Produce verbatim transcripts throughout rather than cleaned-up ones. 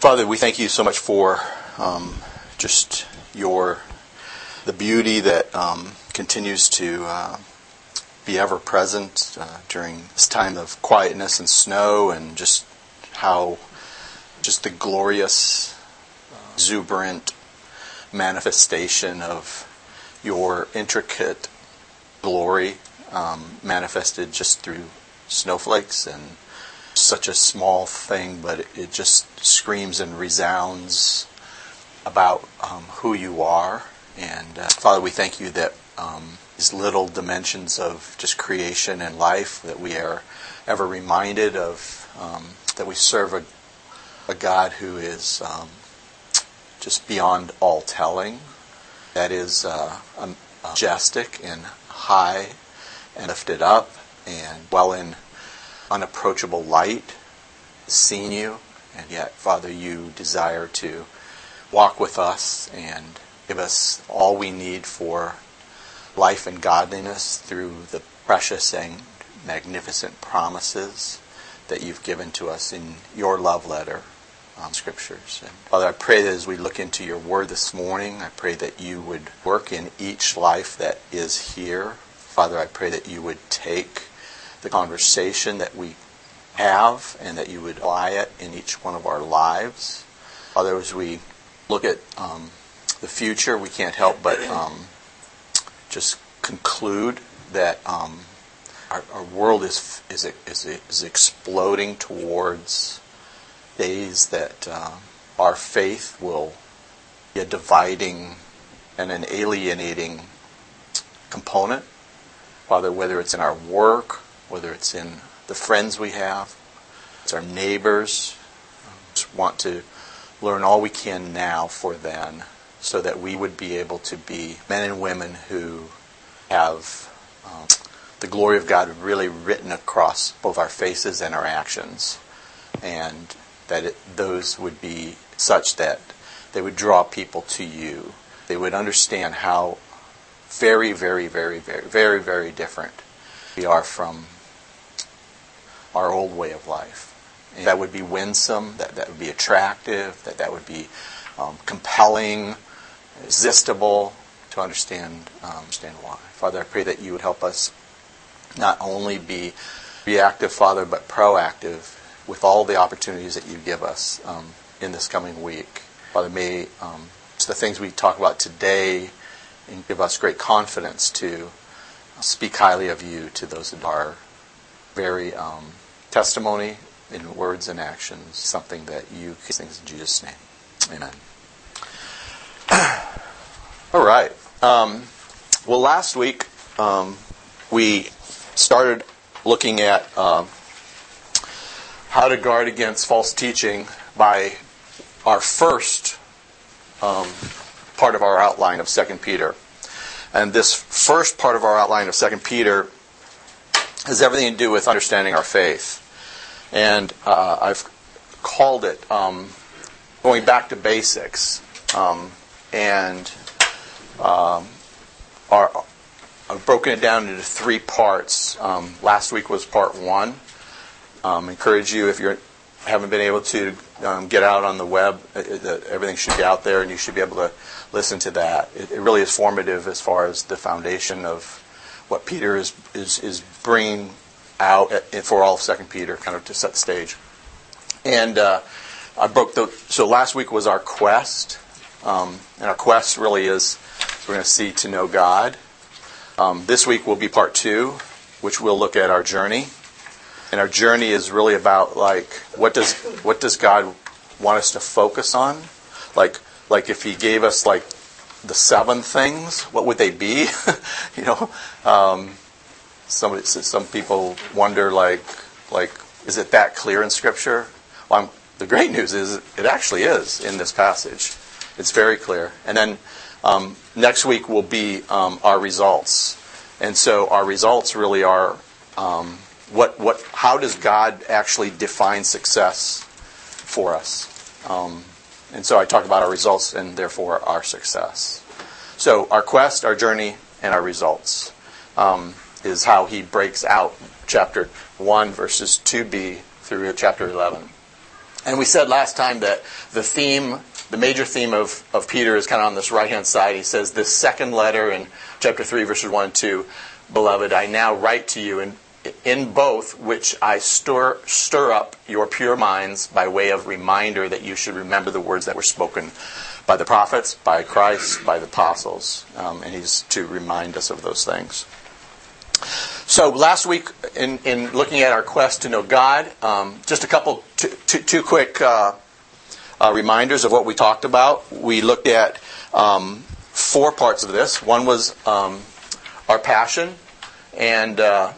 Father, we thank you so much for um, just your the beauty that um, continues to uh, be ever present uh, during this time of quietness and snow, and just how just the glorious, exuberant manifestation of your intricate glory um, manifested just through snowflakes, and such a small thing, but it just screams and resounds about um, who you are. And uh, Father, we thank you that um, these little dimensions of just creation and life, that we are ever reminded of, um, that we serve a, a God who is um, just beyond all telling, that is uh, majestic and high and lifted up and well in unapproachable light, seen you, and yet, Father, you desire to walk with us and give us all we need for life and godliness through the precious and magnificent promises that you've given to us in your love letter on Scriptures. And Father, I pray that as we look into your word this morning, I pray that you would work in each life that is here. Father, I pray that you would take the conversation that we have and that you would apply it in each one of our lives. Father, as we look at um, the future, we can't help but um, just conclude that um, our, our world is is is is exploding towards days that uh, our faith will be a dividing and an alienating component. Father, whether it's in our work, whether it's in the friends we have, it's our neighbors. We just want to learn all we can now for then, so that we would be able to be men and women who have um, the glory of God really written across both our faces and our actions, and that it, those would be such that they would draw people to you. They would understand how very, very, very, very, very, very different we are from our old way of life. And that would be winsome, that, that would be attractive, that that would be um, compelling, irresistible, to understand, um, understand why. Father, I pray that you would help us not only be reactive, Father, but proactive with all the opportunities that you give us um, in this coming week. Father, may um, the things we talk about today and give us great confidence to speak highly of you to those that are very um, testimony in words and actions, something that you can things in Jesus' name. Amen. All right. Um, well, last week um, we started looking at um, how to guard against false teaching by our first um, part of our outline of Second Peter. And this first part of our outline of Second Peter has everything to do with understanding our faith. And uh, I've called it um, going back to basics. Um, and um, our, I've broken it down into three parts. Um, last week was part one. Um, I encourage you, if you haven't been able to um, get out on the web, everything should be out there and you should be able to listen to that. It, it really is formative as far as the foundation of what Peter is is, is bringing out for all of Second Peter, kind of to set the stage. And uh, I broke the so last week was our quest, um, and our quest really is we're going to see to know God. Um, this week will be part two, which we'll look at our journey, and our journey is really about like what does what does God want us to focus on, like like if He gave us like the seven things, what would they be? you know, um, some some people wonder like like is it that clear in Scripture? Well, I'm, the great news is it actually is in this passage. It's very clear. And then um, next week will be um, our results. And so our results really are um, what what how does God actually define success for us? Um, And so I talk about our results and therefore our success. So our quest, our journey, and our results um, is how he breaks out chapter one, verses two b through chapter eleven. And we said last time that the theme, the major theme of, of Peter is kind of on this right-hand side. He says, this second letter in chapter three, verses one and two, Beloved, I now write to you in, in both which I stir, stir up your pure minds by way of reminder that you should remember the words that were spoken by the prophets, by Christ, by the apostles. Um, and he's to remind us of those things. So last week, in, in looking at our quest to know God, um, just a couple, two, two, two quick uh, uh, reminders of what we talked about. We looked at um, four parts of this. One was um, our passion, and uh,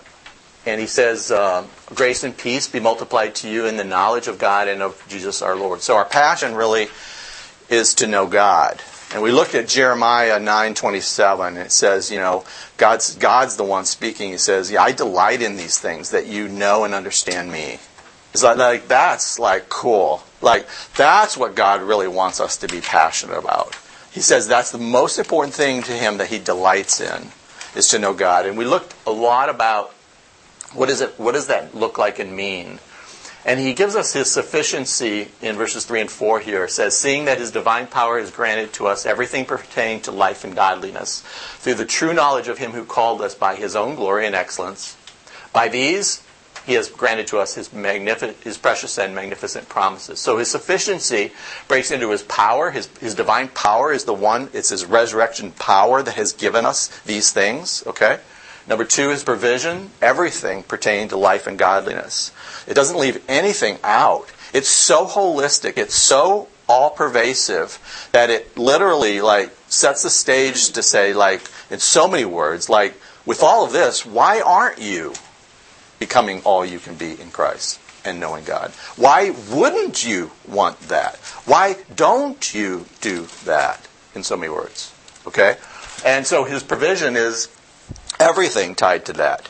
and he says, uh, grace and peace be multiplied to you in the knowledge of God and of Jesus our Lord. So our passion really is to know God. And we looked at Jeremiah nine twenty-seven, and it says, you know, God's God's the one speaking. He says, yeah, I delight in these things that you know and understand me. It's like, like that's like cool. Like that's what God really wants us to be passionate about. He says that's the most important thing to him that he delights in, is to know God. And we looked a lot about what is it what does that look like and mean? And he gives us his sufficiency in verses three and four here. It says, seeing that his divine power has granted to us everything pertaining to life and godliness, through the true knowledge of him who called us by his own glory and excellence. By these, he has granted to us his, magnific- his precious and magnificent promises. So his sufficiency breaks into his power. His, his divine power is the one, it's his resurrection power that has given us these things, okay? Number two is provision. Everything pertaining to life and godliness. It doesn't leave anything out. It's so holistic. It's so all-pervasive that it literally like sets the stage to say, like, in so many words, like, with all of this, why aren't you becoming all you can be in Christ and knowing God? Why wouldn't you want that? Why don't you do that? In so many words. Okay? And so his provision is everything tied to that.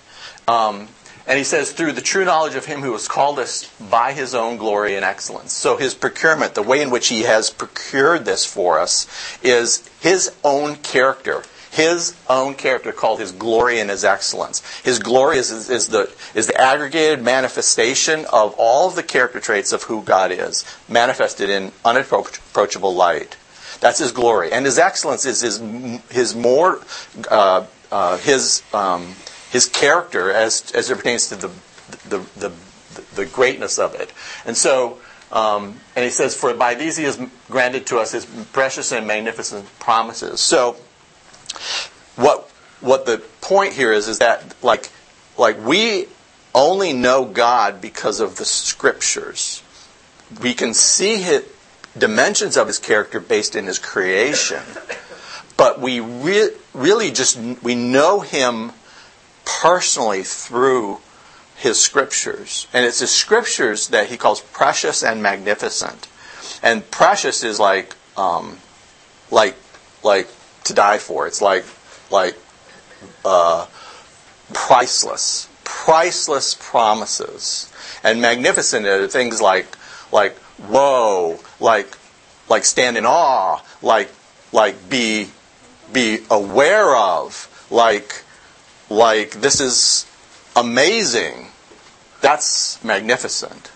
Um, and he says, through the true knowledge of him who has called us by his own glory and excellence. So his procurement, the way in which he has procured this for us, is his own character. His own character called his glory and his excellence. His glory is, is, is the is the aggregated manifestation of all of the character traits of who God is, manifested in unapproachable light. That's his glory. And his excellence is his, his more... Uh, Uh, his um, his character as as it pertains to the the the, the greatness of it, and so um, and he says, for by these he has granted to us his precious and magnificent promises. So what what the point here is is that like like we only know God because of the Scriptures. We can see his dimensions of his character based in his creation. But we re- really just, we know him personally through his Scriptures. And it's his Scriptures that he calls precious and magnificent. And precious is like, um, like, like to die for. It's like, like uh, priceless. Priceless promises. And magnificent are things like, like, whoa, like, like stand in awe, like, like be... be aware of, like, like this is amazing. That's magnificent.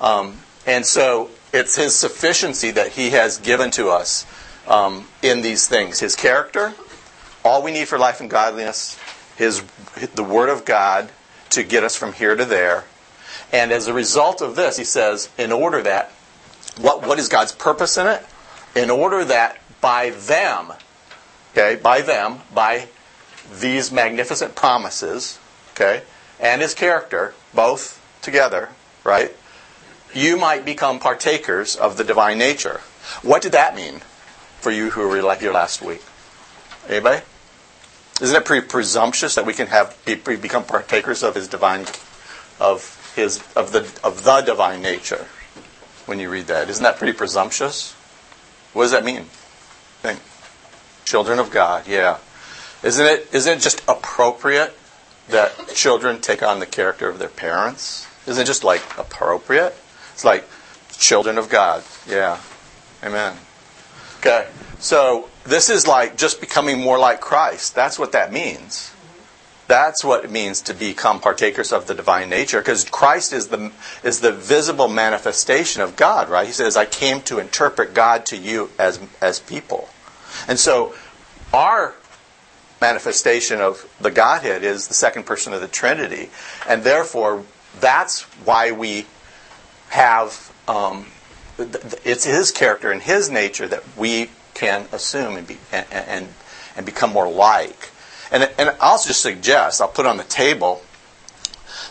Um, and so it's his sufficiency that he has given to us um, in these things. His character, all we need for life and godliness, his the Word of God to get us from here to there. And as a result of this, he says, in order that, what what is God's purpose in it? In order that by them... Okay, by them, by these magnificent promises, okay, and his character, both together, right, you might become partakers of the divine nature. What did that mean for you who were like here last week? Anybody? Isn't it pretty presumptuous that we can have be, become partakers of his divine, of his of the of the divine nature? When you read that, isn't that pretty presumptuous? What does that mean? Think. Children of God, yeah. Isn't it, isn't it just appropriate that children take on the character of their parents? Isn't it just like appropriate? It's like children of God, yeah. Amen. Okay, so this is like just becoming more like Christ. That's what that means. That's what it means to become partakers of the divine nature, because Christ is the is the visible manifestation of God, right? He says, I came to interpret God to you as as people. And so our manifestation of the Godhead is the second person of the Trinity, and therefore that's why we have um, it's His character and His nature that we can assume and be, and, and and become more like. And and I'll just suggest, I'll put on the table,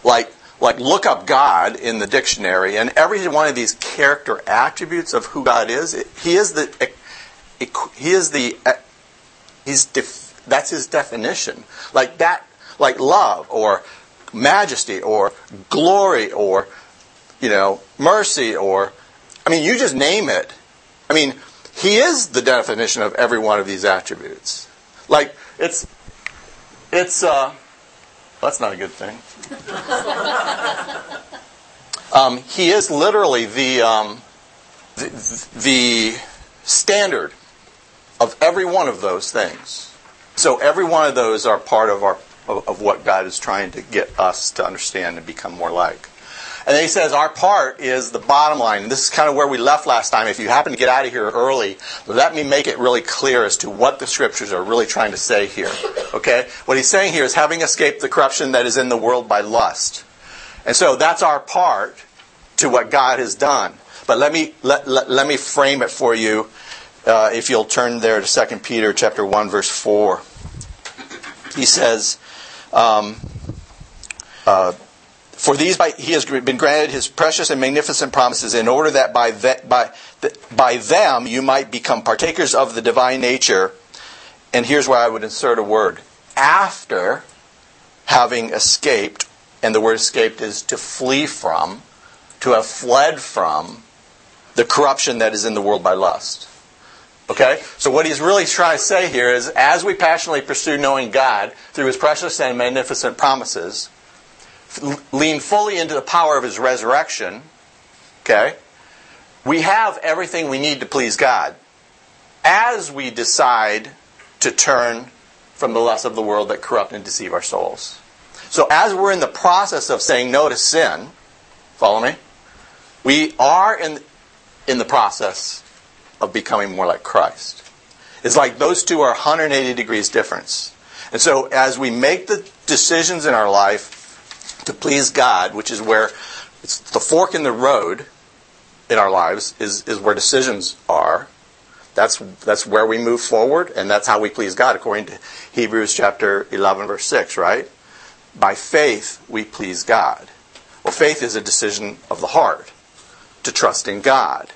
like like look up God in the dictionary, and every one of these character attributes of who God is, it, He is the He is the He's def, that's His definition. Like that, like love or majesty or glory or you know mercy or I mean you just name it. I mean He is the definition of every one of these attributes. Like it's. It's, uh, that's not a good thing. um, he is literally the, um, the the standard of every one of those things. So every one of those are part of our of, of what God is trying to get us to understand and become more like. And then he says our part is the bottom line. And this is kind of where we left last time. If you happen to get out of here early, let me make it really clear as to what the Scriptures are really trying to say here. Okay? What he's saying here is having escaped the corruption that is in the world by lust. And so that's our part to what God has done. But let me let let, let me frame it for you uh, if you'll turn there to Second Peter chapter one, verse four. He says... Um, uh, For these by, he has been granted his precious and magnificent promises in order that by the, by the, by them you might become partakers of the divine nature. And here's where I would insert a word. After having escaped, and the word escaped is to flee from, to have fled from the corruption that is in the world by lust. Okay? So what he's really trying to say here is as we passionately pursue knowing God through his precious and magnificent promises... lean fully into the power of his resurrection, okay? We have everything we need to please God as we decide to turn from the lusts of the world that corrupt and deceive our souls. So as we're in the process of saying no to sin, follow me, we are in, in the process of becoming more like Christ. It's like those two are one hundred eighty degrees difference. And so as we make the decisions in our life to please God, which is where it's the fork in the road in our lives, is, is where decisions are. That's that's where we move forward, and that's how we please God, according to Hebrews chapter eleven, verse six, right? By faith, we please God. Well, faith is a decision of the heart to trust in God.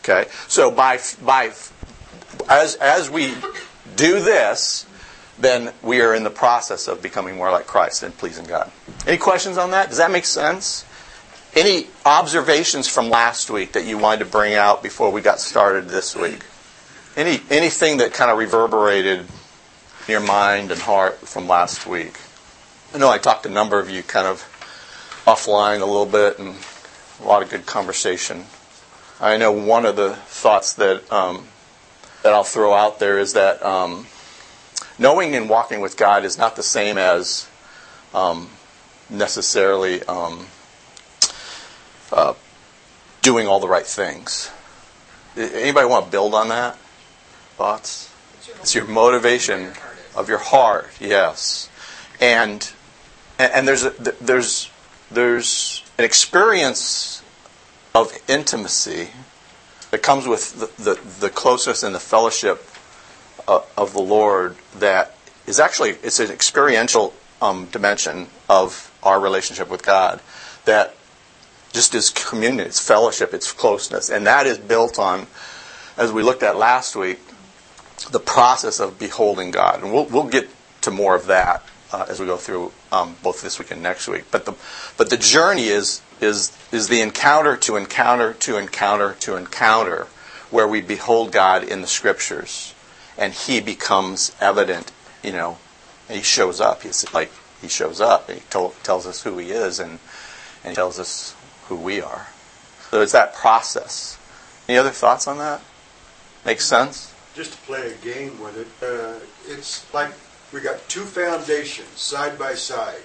Okay, so by by as as we do this, then we are in the process of becoming more like Christ and pleasing God. Any questions on that? Does that make sense? Any observations from last week that you wanted to bring out before we got started this week? Any anything that kind of reverberated in your mind and heart from last week? I know I talked to a number of you kind of offline a little bit and a lot of good conversation. I know one of the thoughts that um, that I'll throw out there is that um, knowing and walking with God is not the same as um, necessarily um, uh, doing all the right things. Anybody want to build on that? Thoughts? It's your motivation of your heart, yes. And and there's a, there's there's an experience of intimacy that comes with the, the, the closeness and the fellowship of the Lord that is actually, it's an experiential um, dimension of our relationship with God that just is communion, it's fellowship, it's closeness. And that is built on, as we looked at last week, the process of beholding God. And we'll we'll get to more of that uh, as we go through um, both this week and next week. But the but the journey is is is the encounter to encounter to encounter to encounter where we behold God in the Scriptures. And he becomes evident, you know, and he shows up. He's like, he shows up. And he tol- tells us who he is and, and he tells us who we are. So it's that process. Any other thoughts on that? Makes sense? Just to play a game with it, uh, it's like we got two foundations side by side.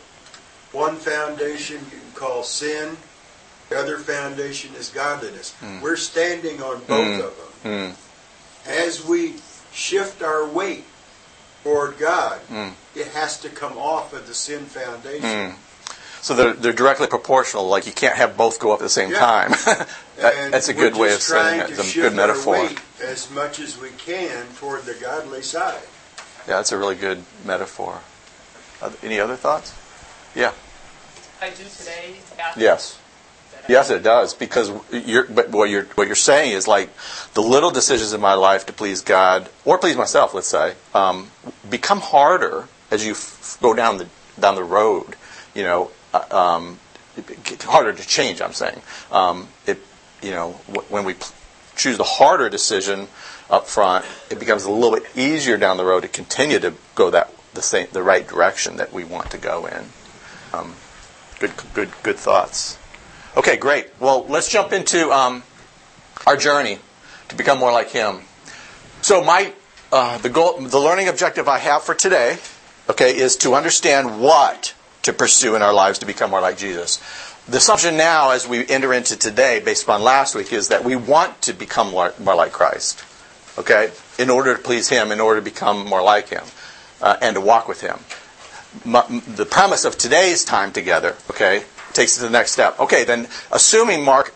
One foundation you can call sin. The other foundation is godliness. Mm. We're standing on both mm. of them. Mm. As we shift our weight toward God, mm. it has to come off of the sin foundation. Mm. So they're, they're directly proportional. Like you can't have both go up at the same yeah. time. that, that's a good way of saying it. It's a good metaphor. We're trying to shift our weight as much as we can toward the godly side. Yeah, that's a really good metaphor. Uh, any other thoughts? Yeah. I do today. After. Yes. Yes, it does. Because you're, but what you're what you're saying is like the little decisions in my life to please God or please myself, let's say, um, become harder as you f- go down the down the road. You know, um, it gets harder to change. I'm saying, um, it. You know, w- when we p- choose the harder decision up front, it becomes a little bit easier down the road to continue to go that the same the right direction that we want to go in. Um, good, good, good thoughts. Okay, great. Well, let's jump into um, our journey to become more like Him. So, my uh, the goal, the learning objective I have for today, okay, is to understand what to pursue in our lives to become more like Jesus. The assumption now, as we enter into today, based upon last week, is that we want to become more, more like Christ, okay, in order to please Him, in order to become more like Him, uh, and to walk with Him. My, the premise of today's time together, okay, takes it to the next step. Okay, then assuming, Mark,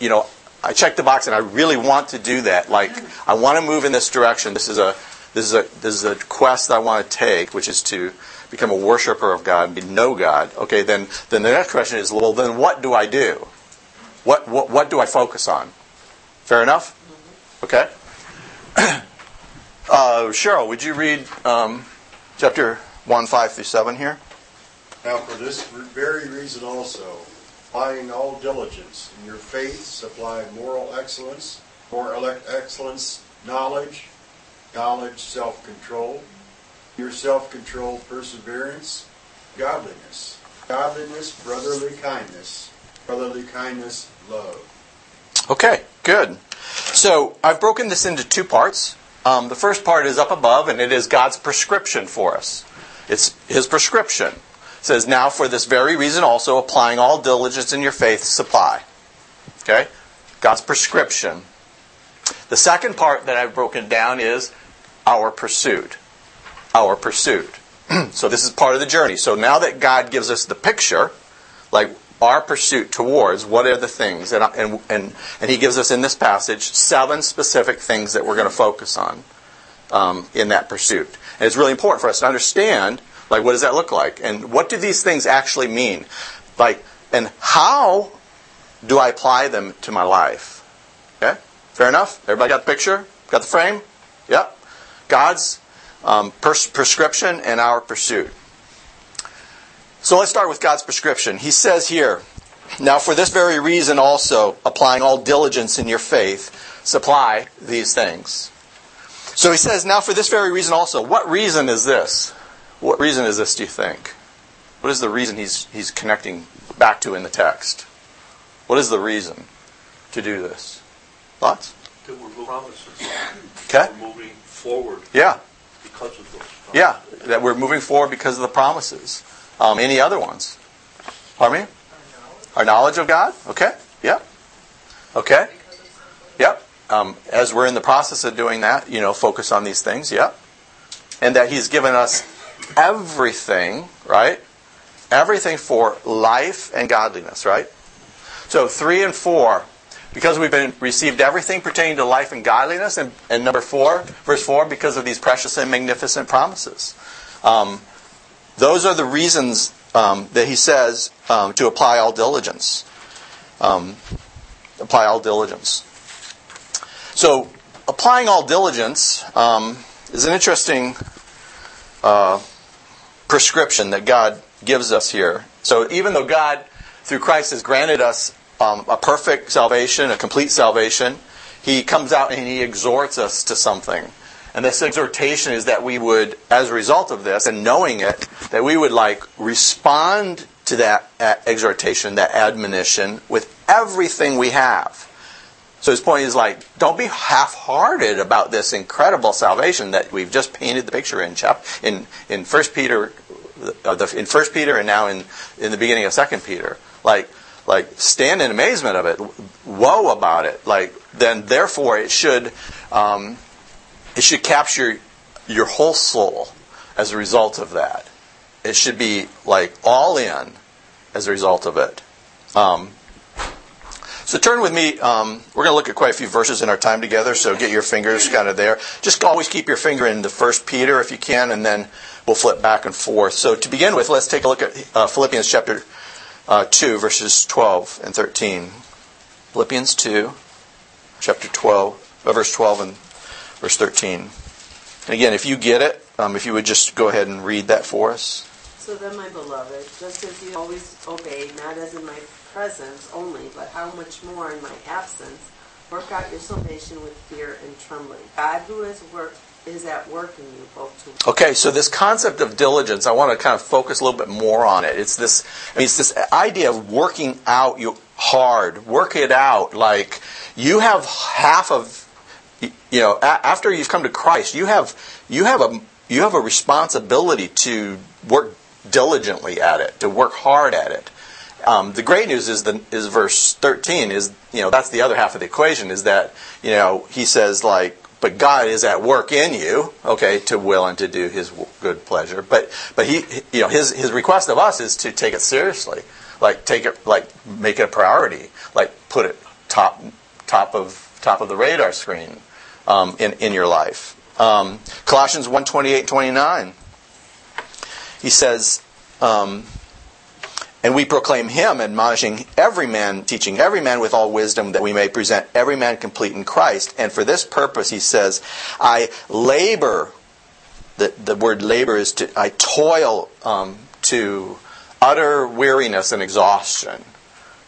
you know, I checked the box and I really want to do that. Like, I want to move in this direction. This is a this is a this is a quest that I want to take, which is to become a worshiper of God, and know God. Okay, then then the next question is, well, then what do I do? What what what do I focus on? Fair enough. Okay. Uh, Cheryl, would you read um, chapter one five through seven here? Now for this very reason also, applying all diligence in your faith, supply moral excellence, moral excellence, knowledge, knowledge, self-control, your self-control, perseverance, godliness, godliness, brotherly kindness, brotherly kindness, love. Okay, good. So I've broken this into two parts. Um, the first part is up above, and it is God's prescription for us. It's His prescription. It says, now for this very reason also, applying all diligence in your faith, supply. Okay? God's prescription. The second part that I've broken down is our pursuit. Our pursuit. So this is part of the journey. So now that God gives us the picture, like our pursuit towards, what are the things? And, and, and, and He gives us in this passage seven specific things that we're going to focus on um, in that pursuit. And it's really important for us to understand, like, what does that look like? And what do these things actually mean? Like, and how do I apply them to my life? Okay? Fair enough? Everybody got the picture? Got the frame? Yep. God's um, pers- prescription and our pursuit. So let's start with God's prescription. He says here, now for this very reason also, applying all diligence in your faith, supply these things. So He says, now for this very reason also. What reason is this? What reason is this, do you think? What is the reason he's he's connecting back to in the text? What is the reason to do this? Thoughts? That we're moving, promises. Okay. We're moving forward. Yeah. Because of those promises. Yeah, that we're moving forward because of the promises. Um, any other ones? Pardon me? Our knowledge. Our knowledge of God? Okay. Yep. Okay. Yep. Um, as we're in the process of doing that, you know, focus on these things. Yep. And that He's given us everything, right? Everything for life and godliness, right? So three and four, because we've been received everything pertaining to life and godliness, and, and number four, verse four, because of these precious and magnificent promises. Um, those are the reasons um, that he says um, to apply all diligence. Um, apply all diligence. So applying all diligence um, is an interesting Uh, prescription that God gives us here. So even though God, through Christ, has granted us um, a perfect salvation, a complete salvation, He comes out and He exhorts us to something. And this exhortation is that we would, as a result of this, and knowing it, that we would like respond to that exhortation, that admonition, with everything we have. So his point is like, don't be half-hearted about this incredible salvation that we've just painted the picture in chap in in First Peter, uh, the, in First Peter, and now in in the beginning of Second Peter. Like, like stand in amazement of it, woe about it. Like, then therefore it should um, it should capture your whole soul as a result of that. It should be like all in as a result of it. Um, so turn with me. Um, we're going to look at quite a few verses in our time together, so get your fingers kind of there. Just always keep your finger in the First Peter if you can, and then we'll flip back and forth. So to begin with, let's take a look at uh, Philippians chapter uh, two, verses twelve and thirteen. Philippians two, chapter twelve, uh, verse twelve and verse thirteen. And again, if you get it, um, if you would just go ahead and read that for us. So then, my beloved, just as you always obey, not as in my presence only, but how much more in my absence, work out your salvation with fear and trembling. God who is, work, is at work in you both to... Okay, so this concept of diligence, I want to kind of focus a little bit more on it. It's this, I mean, it's this idea of working out you hard, work it out. Like, you have half of, you know, after you've come to Christ, you have you have a you have a responsibility to work diligently at it, to work hard at it. Um, the great news is the is verse thirteen is, you know, that's the other half of the equation, is that, you know, he says like, but God is at work in you, okay, to will and to do His good pleasure. But but he, you know, his his request of us is to take it seriously, like take it, like make it a priority, like put it top top of top of the radar screen um, in in your life. Um, Colossians one twenty eight twenty nine. He says, um, and we proclaim Him, admonishing every man, teaching every man with all wisdom, that we may present every man complete in Christ. And for this purpose, he says, I labor, the, the word labor is to, I toil um, to utter weariness and exhaustion.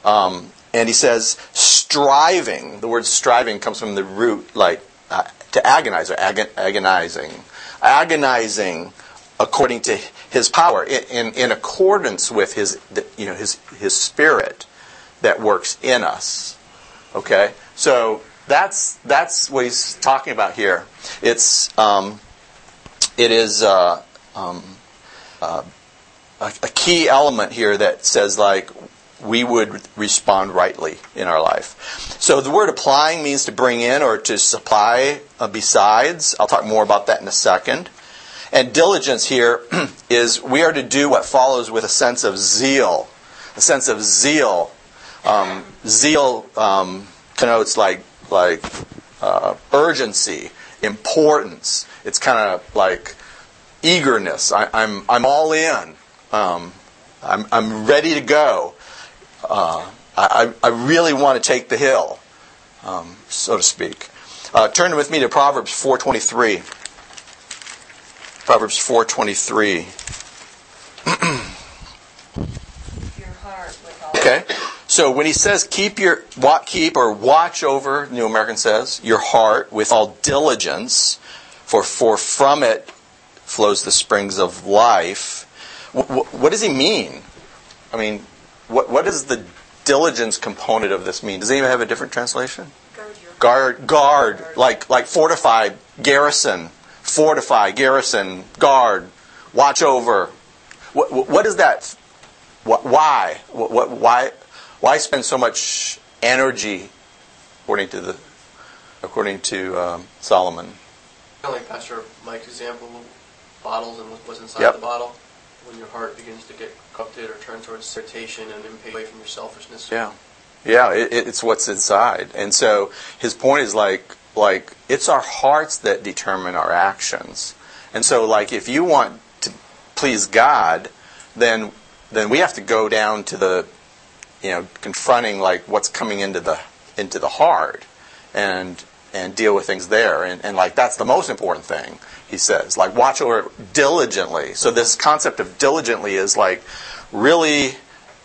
Um, and he says, striving, the word striving comes from the root, like, uh, to agonize, or agon, agonizing, agonizing, according to His power, in, in accordance with His, you know, His His Spirit that works in us. Okay, so that's that's what he's talking about here. It's um, it is uh, um, uh, a, a key element here that says like we would respond rightly in our life. So the word applying means to bring in or to supply. Uh, besides, I'll talk more about that in a second. And diligence here is we are to do what follows with a sense of zeal. A sense of zeal. Um, zeal um, connotes like like uh, urgency, importance. It's kind of like eagerness. I, I'm I'm all in. Um, I'm I'm ready to go. Uh, I I really want to take the hill, um, so to speak. Uh, turn with me to Proverbs four twenty three. Proverbs four twenty-three. Your heart with all. Okay. So when he says keep your what keep or watch over, New American says, your heart with all diligence, for for from it flows the springs of life. What, what does he mean? I mean, what what does the diligence component of this mean? Does anyone have a different translation? Guard your guard, guard, guard. like like fortify, garrison. Fortify, garrison, guard, watch over. What, what, what is that? What, why? What, what, why? Why spend so much energy, according to the, according to um, Solomon? Kind of like Pastor Mike's example, bottles and what's inside yep. the bottle. When your heart begins to get corrupted or turn towards irritation and impatience, away from your selfishness. Yeah, yeah, it, it's what's inside. And so his point is like. Like, it's our hearts that determine our actions. And so, like, if you want to please God, then then we have to go down to the, you know, confronting, like, what's coming into the into the heart and and deal with things there. And, and like, that's the most important thing, he says. Like, watch over it diligently. So this concept of diligently is, like, really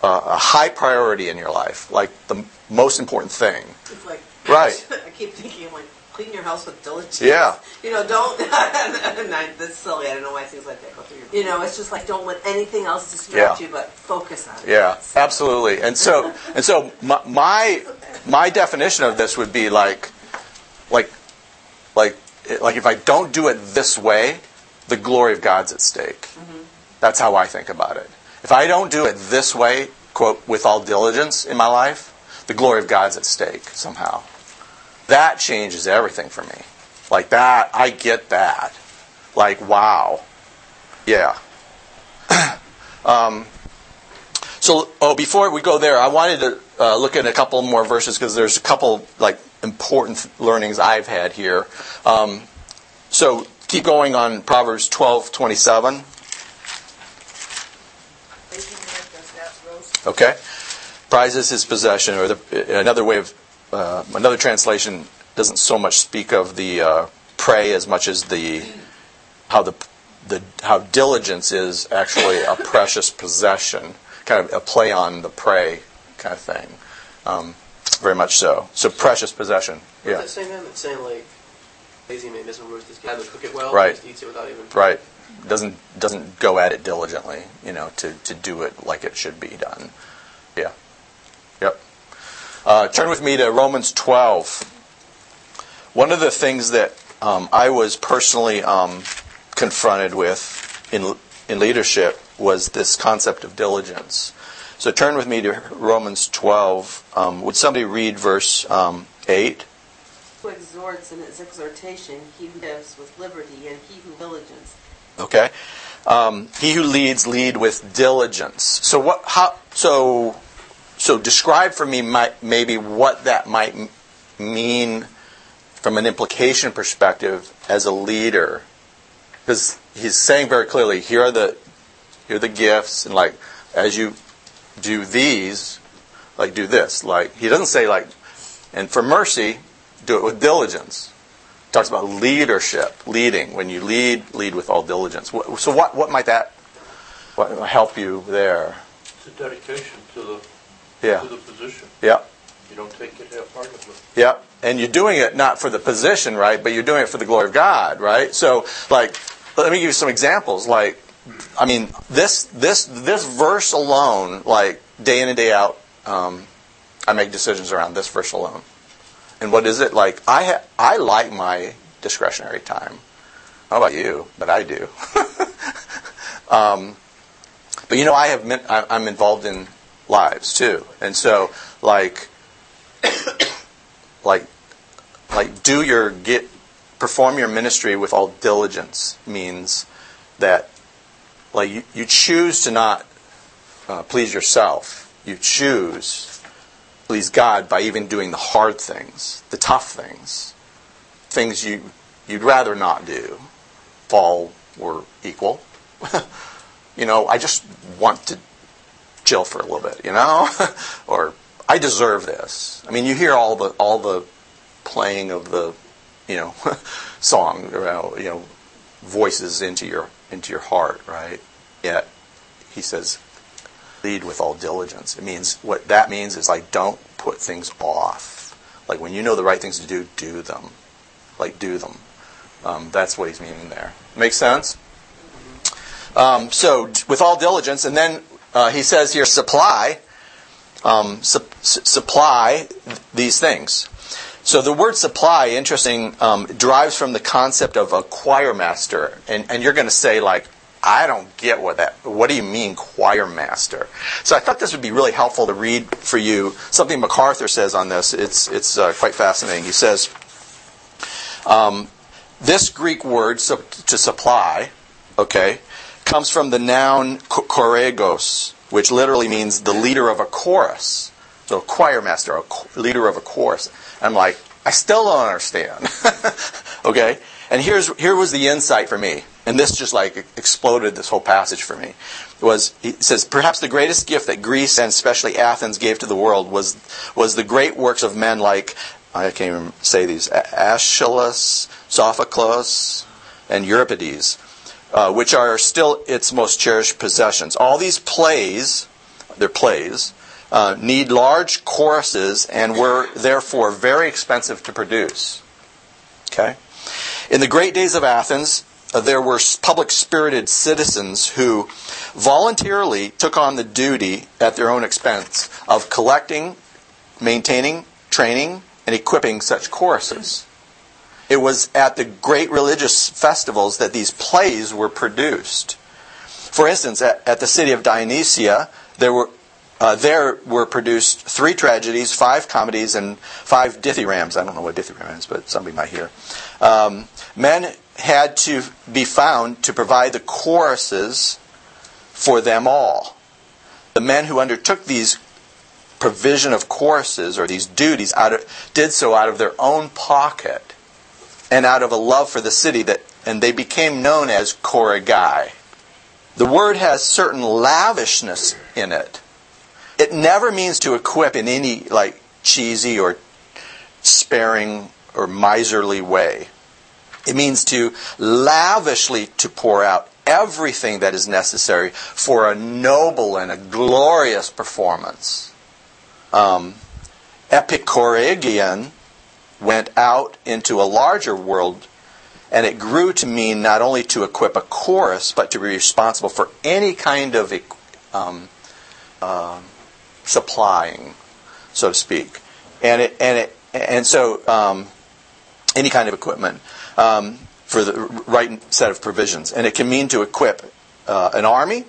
uh, a high priority in your life. Like, the most important thing. It's like, right. I keep thinking, I'm like, clean your house with diligence. Yeah. You know, don't... That's silly. I don't know why things like that go through your mind. You know, it's just like, don't let anything else distract yeah. you, but focus on it. Yeah, absolutely. And so, and so my, my my definition of this would be like, like, like, like if I don't do it this way, the glory of God's at stake. Mm-hmm. That's how I think about it. If I don't do it this way, quote, with all diligence in my life, the glory of God's at stake somehow. That changes everything for me. Like that, I get that. Like, wow. Yeah. um, so, oh, before we go there, I wanted to uh, look at a couple more verses because there's a couple like important learnings I've had here. Um, so, keep going on Proverbs twelve twenty-seven. Okay, prizes his possession, or the, another way of uh, another translation doesn't so much speak of the uh, prey as much as the how the the how diligence is actually a precious possession, kind of a play on the prey kind of thing, um, very much so. So precious possession. Yeah. What's that saying then? It's saying like lazy man doesn't roast his cat and cook it well. Right. Just eats it without even. Right. Doesn't doesn't go at it diligently, you know, to, to do it like it should be done. Yeah. Yep. Uh, turn with me to Romans twelve. One of the things that um, I was personally um, confronted with in in leadership was this concept of diligence. So turn with me to Romans twelve. Um, would somebody read verse um, eight? Who exhorts in his exhortation, he who gives with liberty, and he who diligence. Okay, um, he who leads lead with diligence. So what? How? So, so describe for me might, maybe what that might m- mean from an implication perspective as a leader, because he's saying very clearly, here are the here are the gifts, and like as you do these, like do this. Like he doesn't say like, and for mercy, do it with diligence. Talks about leadership, leading. When you lead, lead with all diligence. So what what might that what help you there? It's a dedication to the yeah. to the position. Yeah. You don't take it half-heartedly. Yeah. And you're doing it not for the position, right? But you're doing it for the glory of God, right? So, like, let me give you some examples. Like, I mean, this this this verse alone, like, day in and day out, um, I make decisions around this verse alone. And what is it like? I ha- I like my discretionary time. How about you? But I do. um, but you know, I have been, I, I'm involved in lives too, and so like, like, like do your get perform your ministry with all diligence means that like you, you choose to not uh, please yourself. You choose. Please God by even doing the hard things, the tough things, things you, you'd rather not do, if all were equal. You know, I just want to chill for a little bit, you know? Or, I deserve this. I mean, you hear all the all the playing of the, you know, song, you know, voices into your into your heart, right? Yet, he says, lead with all diligence. It means what that means is like don't put things off. Like when you know the right things to do, do them. Like do them. Um, that's what he's meaning there. Make sense? Um, so with all diligence, and then uh, he says here supply, um, su- su- supply these things. So the word supply, interesting, um, derives from the concept of a choir master, and and you're going to say like. I don't get what that... What do you mean, choir master? So I thought this would be really helpful to read for you something MacArthur says on this. It's it's uh, quite fascinating. He says, um, this Greek word, su- to supply, okay, comes from the noun choregos, which literally means the leader of a chorus. So a choir master, a cho- leader of a chorus. I'm like, I still don't understand. Okay? And here's here was the insight for me. And this just like exploded this whole passage for me. It was he says perhaps the greatest gift that Greece and especially Athens gave to the world was was the great works of men like I can't even say these Aeschylus, Sophocles, and Euripides, uh, which are still its most cherished possessions. All these plays, their plays, uh, need large choruses and were therefore very expensive to produce. Okay, in the great days of Athens. Uh, there were public-spirited citizens who voluntarily took on the duty at their own expense of collecting, maintaining, training and equipping such choruses. It was at the great religious festivals that these plays were produced. For instance, at, at the city of Dionysia, there were uh, there were produced three tragedies, five comedies, and five dithyrambs. I don't know what dithyramb is, but somebody might hear. Um, men had to be found to provide the choruses for them all. The men who undertook these provision of choruses or these duties out of, did so out of their own pocket and out of a love for the city, that, and they became known as choragai. The word has certain lavishness in it. It never means to equip in any like cheesy or sparing or miserly way. It means to lavishly to pour out everything that is necessary for a noble and a glorious performance. Um, Epichorigion went out into a larger world, and it grew to mean not only to equip a chorus, but to be responsible for any kind of um, uh, supplying, so to speak, and it and it and so um, any kind of equipment. Um, for the right set of provisions. And it can mean to equip uh, an army,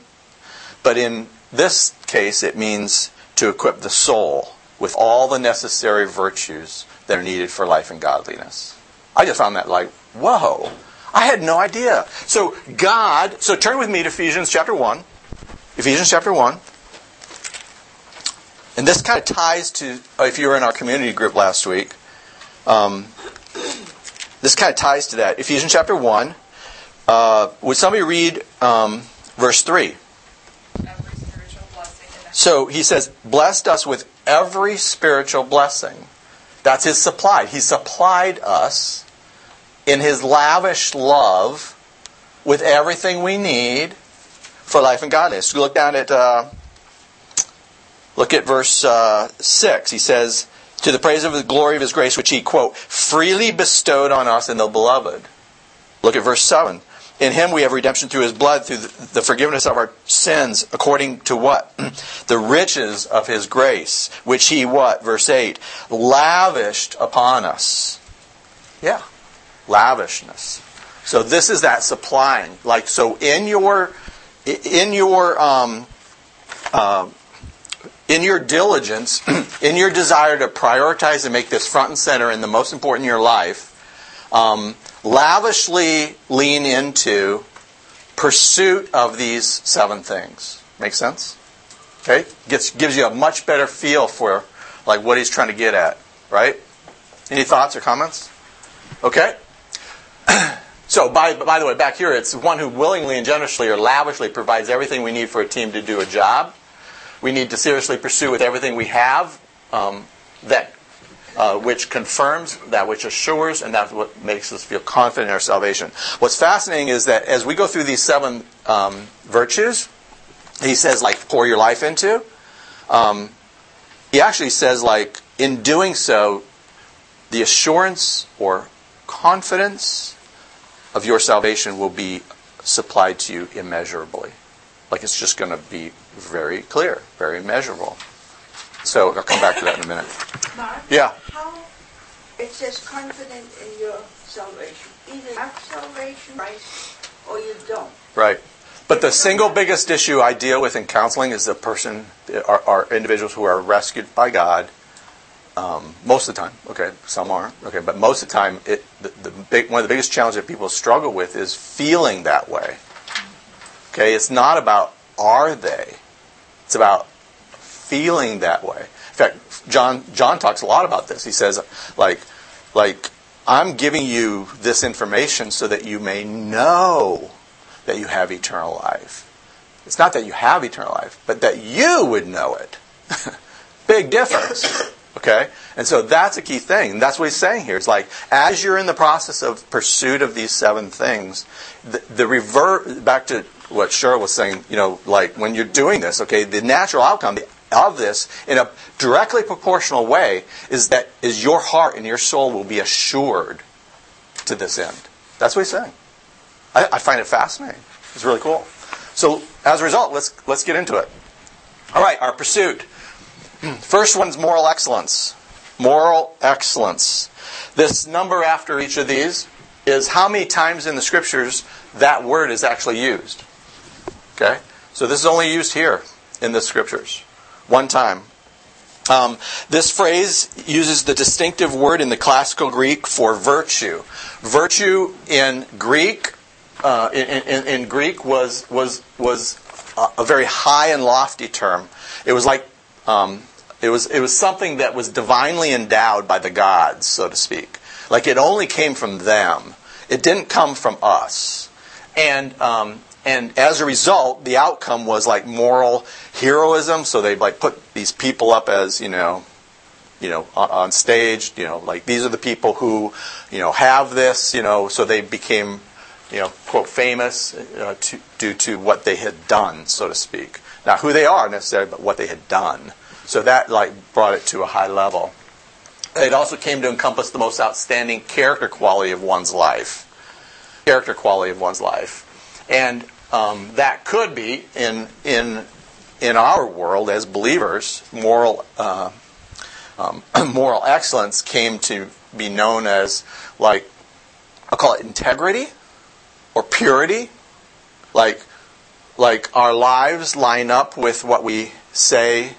but in this case it means to equip the soul with all the necessary virtues that are needed for life and godliness. I just found that like, whoa, I had no idea. So God, so turn with me to Ephesians chapter one. Ephesians chapter one. And this kind of ties to, if you were in our community group last week, um, this kind of ties to that. Ephesians chapter one. Uh, would somebody read um, verse three? Every spiritual blessing. So he says, blessed us with every spiritual blessing. That's his supply. He supplied us in his lavish love with everything we need for life and godliness. Look down at, uh, look at verse uh, six. He says, to the praise of the glory of his grace, which he, quote, freely bestowed on us in the beloved. Look at verse seven. In him we have redemption through his blood, through the forgiveness of our sins, according to what? The riches of his grace, which he, what? Verse eight, lavished upon us. Yeah, lavishness. So this is that supplying. Like, so in your, in your, um, uh, in your diligence, in your desire to prioritize and make this front and center and the most important in your life, um, lavishly lean into pursuit of these seven things. Make sense? Okay? Gets, gives you a much better feel for like what he's trying to get at. Right? Any thoughts or comments? Okay? So, by, by the way, back here, it's one who willingly and generously or lavishly provides everything we need for a team to do a job. We need to seriously pursue with everything we have um, that uh, which confirms, that which assures, and that's what makes us feel confident in our salvation. What's fascinating is that as we go through these seven um, virtues, he says, like, pour your life into. Um, he actually says, like, in doing so, the assurance or confidence of your salvation will be supplied to you immeasurably. Like, it's just going to be very clear, very measurable. So I'll come back to that in a minute. Mark, yeah. How it says confident in your salvation. Either you have salvation, Christ, or you don't. Right. But the single biggest issue I deal with in counseling is the person, are, are individuals who are rescued by God. Um, most of the time, okay. Some aren't, okay. But most of the time, it the, the big one of the biggest challenges that people struggle with is feeling that way. Okay, it's not about are they. It's about feeling that way. In fact, John John talks a lot about this. He says, like, like I'm giving you this information so that you may know that you have eternal life. It's not that you have eternal life, but that you would know it. Big difference. Okay? And so that's a key thing. And that's what he's saying here. It's like, as you're in the process of pursuit of these seven things, the, the revert, back to what Cheryl was saying, you know, like when you're doing this, okay, the natural outcome of this in a directly proportional way is that is your heart and your soul will be assured to this end. That's what he's saying. I, I find it fascinating. It's really cool. So as a result, let's let's get into it. All right, our pursuit. First one's moral excellence. moral excellence. This number after each of these is how many times in the Scriptures that word is actually used. Okay? So this is only used here in the Scriptures. One time. Um, this phrase uses the distinctive word in the classical Greek for virtue. Virtue in Greek uh, in, in, in Greek was was was a very high and lofty term. It was like um, it was it was something that was divinely endowed by the gods, so to speak. Like it only came from them. It didn't come from us. And um, and as a result, the outcome was like moral heroism. So they like put these people up as, you know, you know, on stage, you know, like these are the people who, you know, have this, you know, so they became, you know, quote, famous uh, to, due to what they had done, so to speak. Not who they are necessarily, but what they had done. So that like brought it to a high level. It also came to encompass the most outstanding character quality of one's life. Character quality of one's life. And um, that could be, in in in our world as believers, moral uh, um, moral excellence came to be known as, like, I'll call it integrity or purity. Like, like our lives line up with what we say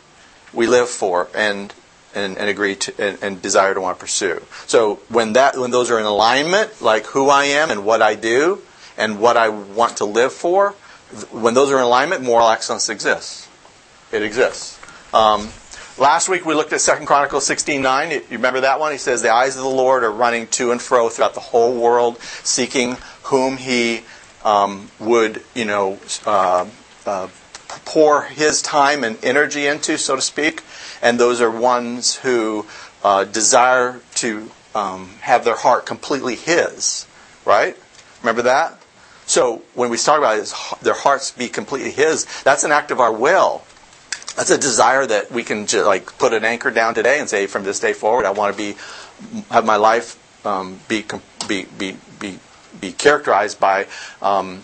we live for and and, and agree to and, and desire to want to pursue. So when that when those are in alignment, like who I am and what I do, and what I want to live for, when those are in alignment, moral excellence exists. It exists. Um, last week we looked at Second Chronicles sixteen nine. You remember that one? He says, the eyes of the Lord are running to and fro throughout the whole world, seeking whom He um, would, you know, uh, uh, pour His time and energy into, so to speak. And those are ones who uh, desire to um, have their heart completely His. Right? Remember that? So when we talk about his, their hearts be completely His, that's an act of our will. That's a desire that we can just like put an anchor down today and say, from this day forward, I want to be have my life um, be, be be be be characterized by um,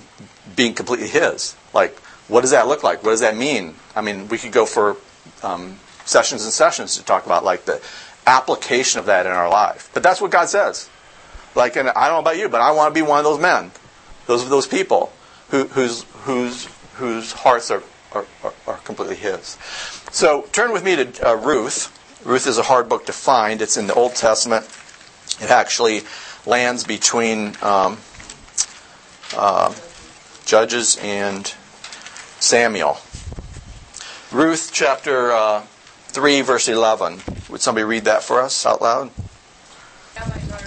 being completely His. Like, what does that look like? What does that mean? I mean, we could go for um, sessions and sessions to talk about like the application of that in our life. But that's what God says. Like, and I don't know about you, but I want to be one of those men, those those people who, whose whose whose hearts are, are, are completely His. So turn with me to uh, Ruth. Ruth is a hard book to find. It's in the Old Testament. It actually lands between um, uh, Judges and Samuel. Ruth chapter uh, three, verse eleven. Would somebody read that for us out loud? Yeah, my daughter.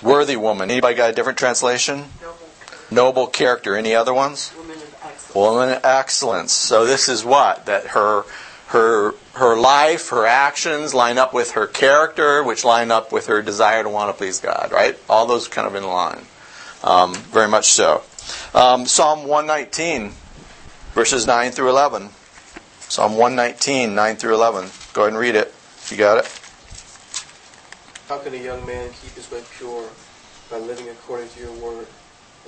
Worthy woman. Anybody got a different translation? Noble. Noble character. Any other ones? Woman of excellence. Woman of excellence. So this is what? That her her her life, her actions line up with her character, which line up with her desire to want to please God, right? All those kind of in line. Um, very much so. Um, Psalm one nineteen, verses nine through eleven. Psalm one nineteen, nine through eleven. Go ahead and read it. You got it? How can a young man keep his way pure? By living according to your word.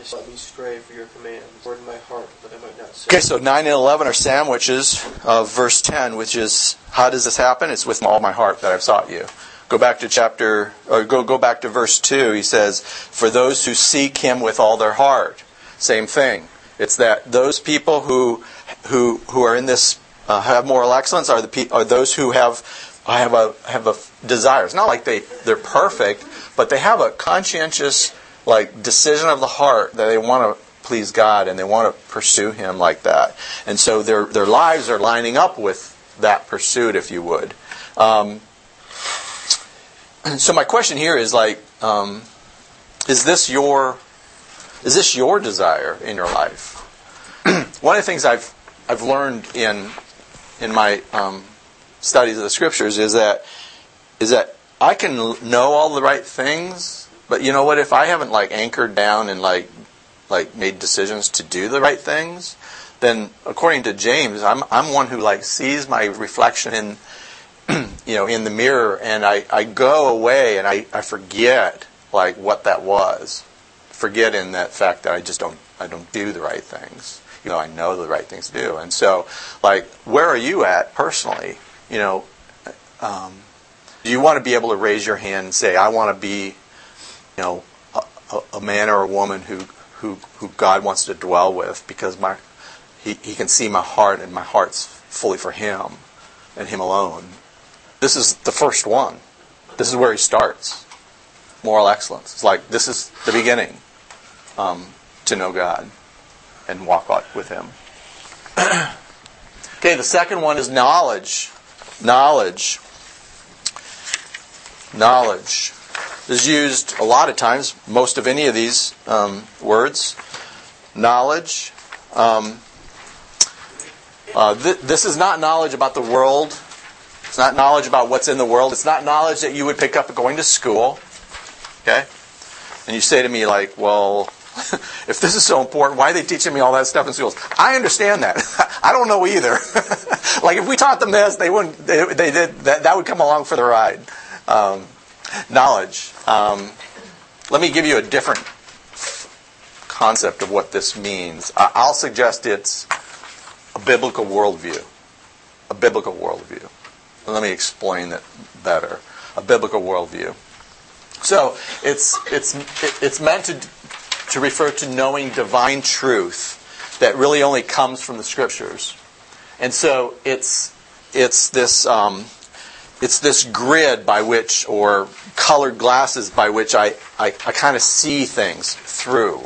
It shall be stray for your commands. Word in my heart, that I might not sin. Okay, so nine and eleven are sandwiches of verse ten, which is, how does this happen? It's with all my heart that I've sought you. Go back to chapter, or go, go back to verse two. He says, for those who seek Him with all their heart. Same thing. It's that those people who who who are in this, uh, have moral excellence, are the pe- are those who have... I have a have a desire. It's not like they, they're perfect, but they have a conscientious like decision of the heart that they want to please God and they want to pursue Him like that. And so their their lives are lining up with that pursuit, if you would. Um, so my question here is like, um, is this your is this your desire in your life? One of the things I've I've learned in in my um, studies of the Scriptures is that is that I can know all the right things, but you know what? If I haven't like anchored down and like like made decisions to do the right things, then according to James, I'm I'm one who like sees my reflection in you know in the mirror, and I, I go away and I, I forget like what that was, forget in that fact that I just don't I don't do the right things. You know, I know the right things to do, and so like where are you at personally? You know, um, You want to be able to raise your hand and say, I want to be, you know, a, a man or a woman who, who, who God wants to dwell with, because my he, he can see my heart, and my heart's fully for Him and Him alone. This is the first one. This is where he starts. Moral excellence. It's like, this is the beginning um, to know God and walk with Him. Okay, the second one is knowledge. Knowledge. Knowledge is used a lot of times, most of any of these um, words. Knowledge. Um, uh, th- this is not knowledge about the world. It's not knowledge about what's in the world. It's not knowledge that you would pick up going to school. Okay? And you say to me, like, well, if this is so important, why are they teaching me all that stuff in schools? I understand that. I don't know either. Like, if we taught them this, they wouldn't. They, they did that. That would come along for the ride. Um, knowledge. Um, let me give you a different concept of what this means. Uh, I'll suggest it's a biblical worldview. A biblical worldview. Let me explain that better. A biblical worldview. So it's it's it's meant to to refer to knowing divine truth that really only comes from the Scriptures, and so it's it's this. Um, It's this grid by which, or colored glasses by which I, I, I kind of see things through.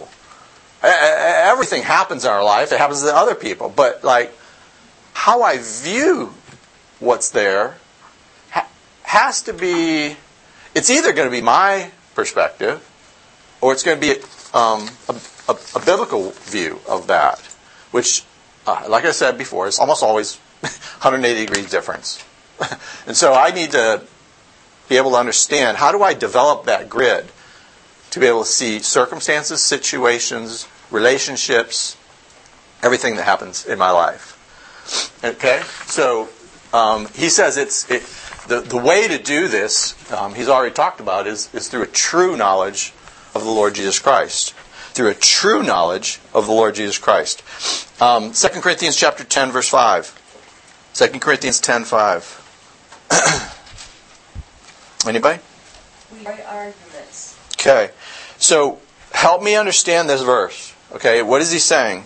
Everything happens in our life. It happens to other people. But, like, how I view what's there ha- has to be, it's either going to be my perspective, or it's going to be um, a, a, a biblical view of that, which, uh, like I said before, is almost always one hundred eighty degrees difference. And so I need to be able to understand, how do I develop that grid to be able to see circumstances, situations, relationships, everything that happens in my life. Okay, so um, he says it's it, the the way to do this. Um, he's already talked about is is through a true knowledge of the Lord Jesus Christ, through a true knowledge of the Lord Jesus Christ. Um, Second Corinthians chapter ten, verse five. Second Corinthians ten five. Anybody? Weird arguments. Okay. So, help me understand this verse. Okay, what is he saying?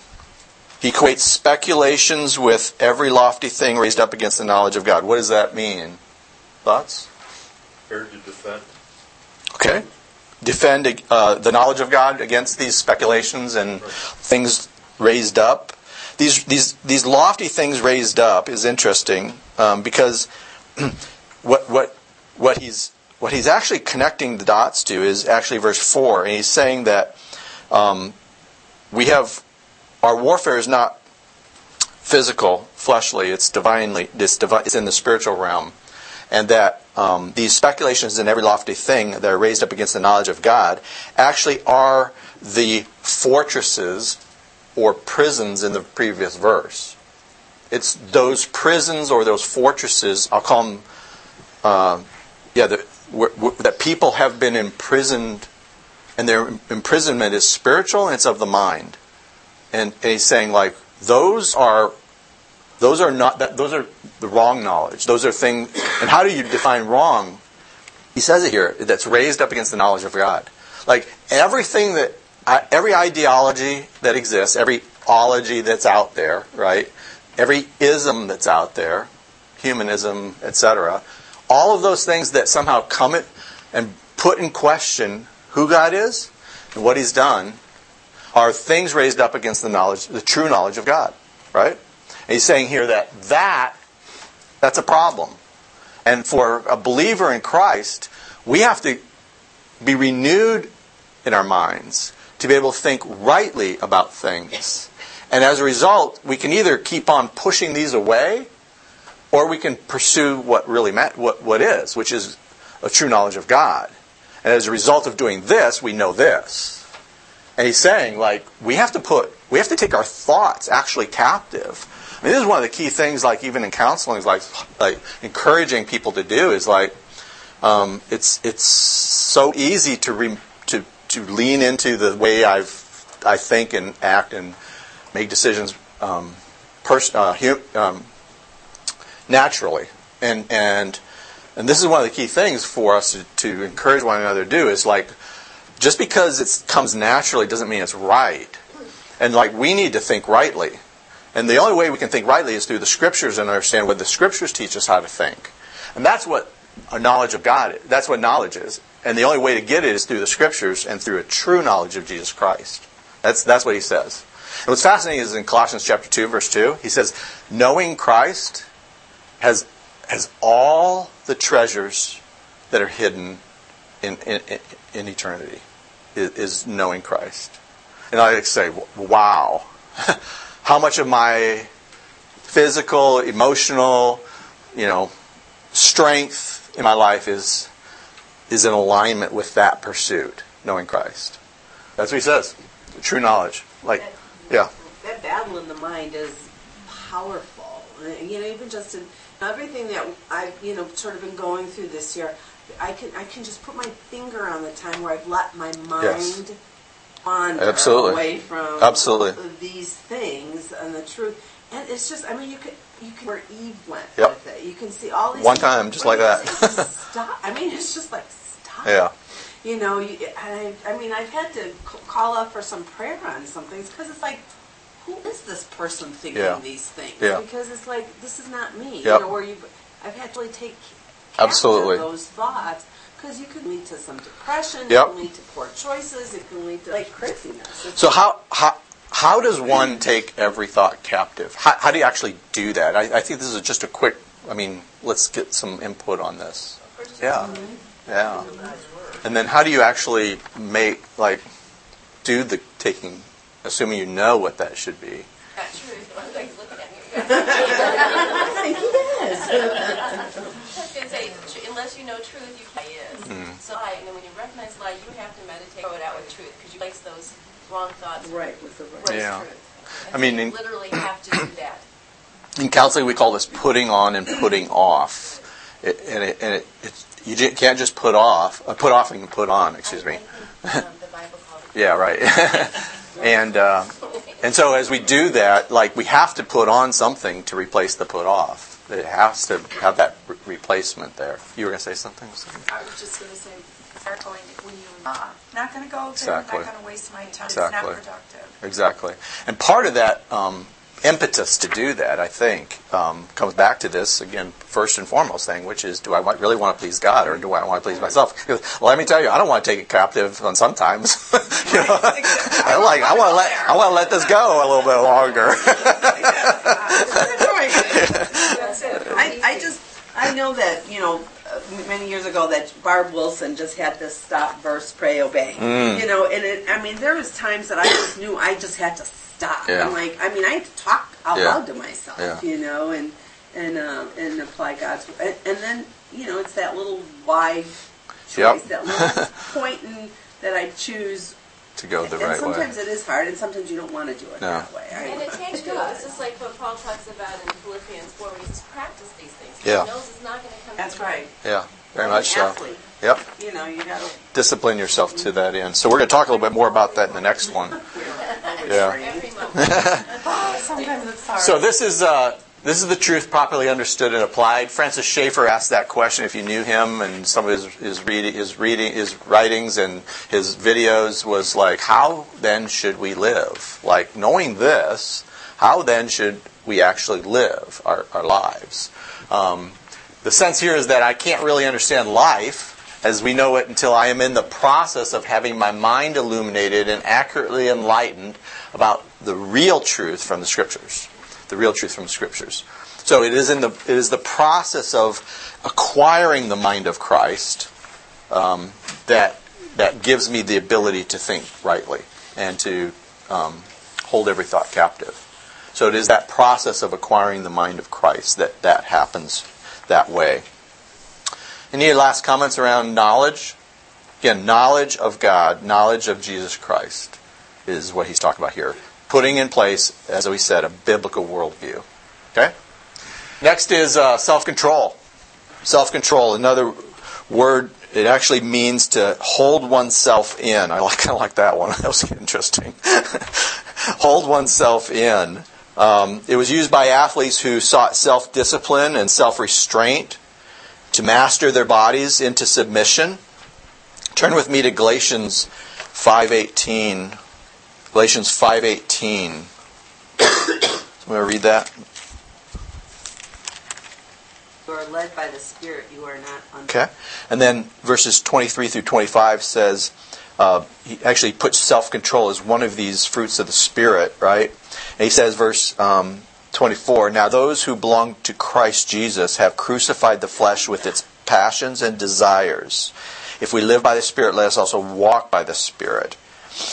He equates speculations with every lofty thing raised up against the knowledge of God. What does that mean? Thoughts? Fair to defend. Okay. Defend uh, the knowledge of God against these speculations and right. things raised up. These these these lofty things raised up is interesting um, because what what what he's what he's actually connecting the dots to is actually verse four, and he's saying that um, we have our warfare is not physical, fleshly; it's divinely, it's, divi- it's in the spiritual realm, and that um, these speculations in every lofty thing that are raised up against the knowledge of God actually are the fortresses or prisons in the previous verse. It's those prisons or those fortresses, I'll call them, uh, yeah, the, we're, we're, that people have been imprisoned, and their imprisonment is spiritual and it's of the mind. And, and he's saying, like, those are, those are not, that, those are the wrong knowledge. Those are things, and how do you define wrong? He says it here, that's raised up against the knowledge of God. Like, everything that, Uh, every ideology that exists, every ology that's out there, right? Every ism that's out there, humanism, et cetera. All of those things that somehow come it and put in question who God is and what He's done are things raised up against the knowledge, the true knowledge of God, right? And he's saying here that, that that's a problem. And for a believer in Christ, we have to be renewed in our minds to be able to think rightly about things. And as a result, we can either keep on pushing these away, or we can pursue what really ma- what, what is, which is a true knowledge of God. And as a result of doing this, we know this. And he's saying, like, we have to put, we have to take our thoughts actually captive. I mean, this is one of the key things, like, even in counseling, is like, like encouraging people to do is, like, um, it's it's so easy to re- to to lean into the way I've, I think and act and make decisions um, pers- uh, hum- um, naturally. And and And this is one of the key things for us to, to encourage one another to do. Is like, just because it comes naturally doesn't mean it's right. And like, we need to think rightly. And the only way we can think rightly is through the Scriptures and understand what the Scriptures teach us how to think. And that's what a knowledge of God is. That's what knowledge is. And the only way to get it is through the Scriptures and through a true knowledge of Jesus Christ. That's that's what he says. And what's fascinating is in Colossians chapter two, verse two, he says, knowing Christ has has all the treasures that are hidden in in, in eternity, is, is knowing Christ. And I say, wow. How much of my physical, emotional, you know, strength in my life is is in alignment with that pursuit, knowing Christ. That's what he says. True knowledge. Like, that, yeah. That battle in the mind is powerful. You know, even just in everything that I've, you know, sort of been going through this year, I can I can just put my finger on the time where I've let my mind yes. wander Absolutely. away from Absolutely. these things and the truth. And it's just, I mean, you can, you can where Eve went yep. with it. You can see all these... One time, just like that. Stop. I mean, it's just like, stop. Yeah. You know, you, I, I mean, I've had to call up for some prayer on some things because it's like, who is this person thinking yeah. these things? Yeah. Because it's like, this is not me. Yep. You know, or you, I've had to really take Absolutely. those thoughts because you can lead to some depression, yep. it can lead to poor choices, it can lead to like craziness. It's so how... how How does one take every thought captive? How, how do you actually do that? I, I think this is just a quick, I mean, let's get some input on this. Yeah. Yeah. And then how do you actually make, like, do the taking, assuming you know what that should be? That's true. Everybody's looking at me. I think he does. I was going to say, unless you know truth, you can't is. Mm. So I, and then when you recognize lie, you have to meditate, throw it out with truth, because you place those wrong thoughts right with the right yeah. truth. I mean, you in, literally have to do that. In counseling, we call this putting on and putting off. It, and it, and it, it, you can't just put off, uh, put off and put on. Excuse me. Um, the Bible called it. Yeah, right. and uh, and so as we do that, like we have to put on something to replace the put off. It has to have that re- replacement there. You were going to say something? I was just going to say, circling when you uh, not going to go there, exactly. not going to waste my time, exactly. it's not productive. Exactly. And part of that um, impetus to do that, I think, um, comes back to this, again, first and foremost thing, which is, do I want, really want to please God, or do I want to please myself? Because, well, let me tell you, I don't want to take it captive on sometimes. you know? I'm like, I want to let I want to let this go a little bit longer. I, I just, I know that, you know, many years ago that Barb Wilson just had this stop, verse, pray, obey. Mm. You know, and it, I mean, there was times that I just knew I just had to stop. Yeah. I'm like, I mean, I had to talk out yeah. loud to myself, yeah. you know, and and uh, and apply God's word. And, and then, you know, it's that little wide choice, yep. that little point in, that I choose to go the and right way. And sometimes it is hard, and sometimes you don't want to do it no. that way. I and it takes you. This is like what Paul talks about in Philippians four, where he says, practice these things. Yeah. He knows it's not going to come That's to right. Play. Yeah, very like much so. Athlete. Yep. You know, you got to discipline yourself to that end. So we're going to talk a little bit more about that in the next one. yeah. Sometimes it's hard. So this is... Uh, This is the truth properly understood and applied. Francis Schaeffer asked that question. If you knew him and some of his his, read, his reading, his writings and his videos, was like, how then should we live? Like, knowing this, how then should we actually live our, our lives? Um, the sense here is that I can't really understand life as we know it until I am in the process of having my mind illuminated and accurately enlightened about the real truth from the Scriptures. The real truth from the Scriptures. So it is in the it is the process of acquiring the mind of Christ um, that that gives me the ability to think rightly and to um, hold every thought captive. So it is that process of acquiring the mind of Christ that that happens that way. Any last comments around knowledge? Again, knowledge of God, knowledge of Jesus Christ is what he's talking about here. Putting in place, as we said, a biblical worldview. Okay? Next is uh, self-control. Self-control, another word. It actually means to hold oneself in. I like, kind of like that one. That was interesting. Hold oneself in. Um, it was used by athletes who sought self-discipline and self-restraint. to master their bodies into submission. Turn with me to Galatians five eighteen. Galatians five eighteen. I'm going to read that. You are led by the Spirit, you are not under. Okay. And then verses twenty-three through twenty-five says, uh, he actually puts self-control as one of these fruits of the Spirit, right? And he says, verse um, twenty-four, now those who belong to Christ Jesus have crucified the flesh with its passions and desires. If we live by the Spirit, let us also walk by the Spirit.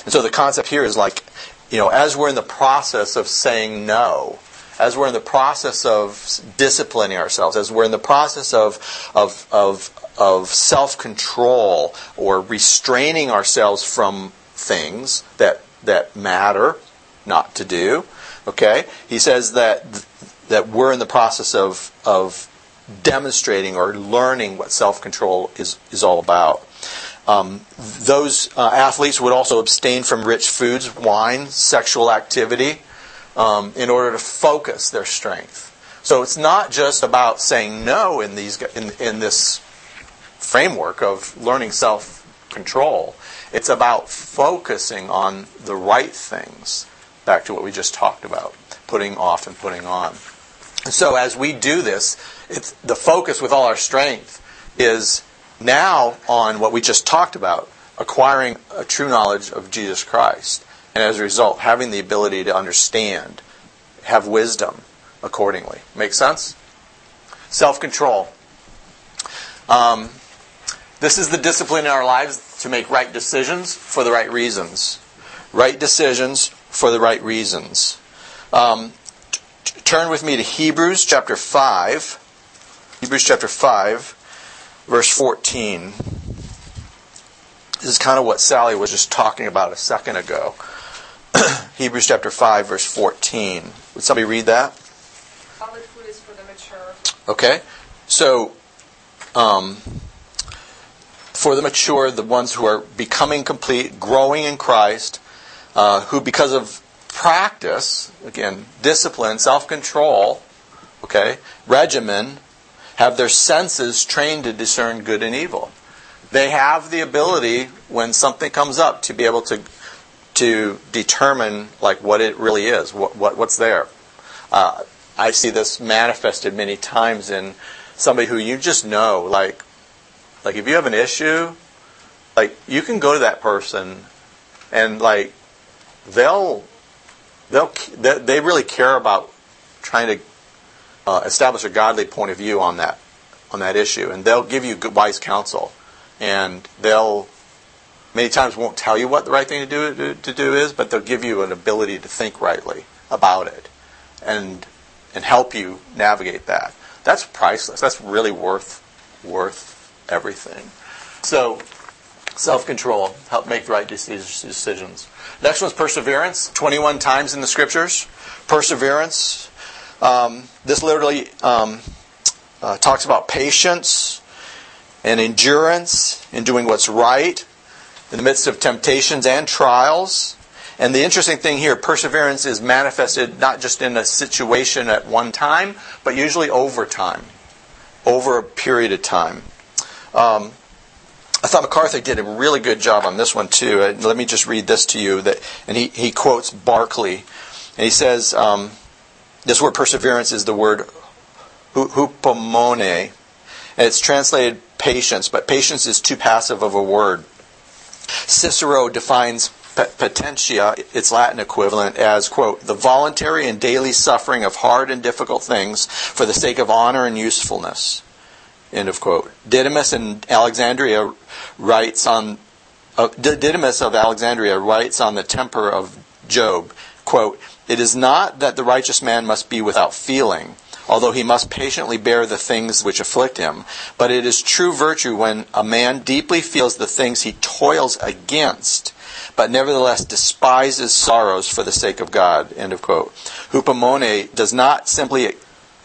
And so the concept here is like, you know, as we're in the process of saying no, as we're in the process of disciplining ourselves, as we're in the process of of of of self-control or restraining ourselves from things that that matter not to do, okay? He says that that we're in the process of of demonstrating or learning what self-control is is all about. Um, those uh, athletes would also abstain from rich foods, wine, sexual activity, um, in order to focus their strength. So it's not just about saying no in these in, in this framework of learning self-control. It's about focusing on the right things. Back to what we just talked about, putting off and putting on. And so as we do this, it's, the focus with all our strength is now on what we just talked about, acquiring a true knowledge of Jesus Christ. And as a result, having the ability to understand, have wisdom accordingly. Make sense? Self-control. Um, this is the discipline in our lives to make right decisions for the right reasons. Right decisions for the right reasons. Um, t- t- turn with me to Hebrews chapter five. Hebrews chapter five. Verse fourteen. This is kind of what Sally was just talking about a second ago. Hebrews chapter five, verse fourteen. Would somebody read that? Solid food is for the mature. Okay. So, um, for the mature, the ones who are becoming complete, growing in Christ, uh, who because of practice, again, discipline, self-control, okay, regimen, have their senses trained to discern good and evil. They have the ability, when something comes up, to be able to to determine like what it really is, what, what what's there. Uh, I see this manifested many times in somebody who you just know, like like if you have an issue, like you can go to that person, and like they'll they'll they really care about trying to Uh, establish a godly point of view on that on that issue, and they'll give you good, wise counsel, and they'll many times won't tell you what the right thing to do to do is, but they'll give you an ability to think rightly about it, and and help you navigate that. That's priceless. That's really worth worth everything. So, self-control, help make the right decisions. Next one's perseverance. twenty-one times in the Scriptures, perseverance. Um, this literally um, uh, talks about patience and endurance in doing what's right in the midst of temptations and trials. And the interesting thing here, perseverance is manifested not just in a situation at one time, but usually over time, over a period of time. Um, I thought MacArthur did a really good job on this one too. Uh, let me just read this to you. That, and he, he quotes Barclay. And he says... Um, This word perseverance is the word hupomone, and it's translated patience, but patience is too passive of a word. Cicero defines patientia, its Latin equivalent, as, quote, the voluntary and daily suffering of hard and difficult things for the sake of honor and usefulness, end of quote. Didymus and Alexandria writes on, uh, Didymus of Alexandria writes on the temper of Job, quote, it is not that the righteous man must be without feeling, although he must patiently bear the things which afflict him, but it is true virtue when a man deeply feels the things he toils against, but nevertheless despises sorrows for the sake of God, end of quote. Hupomone does not simply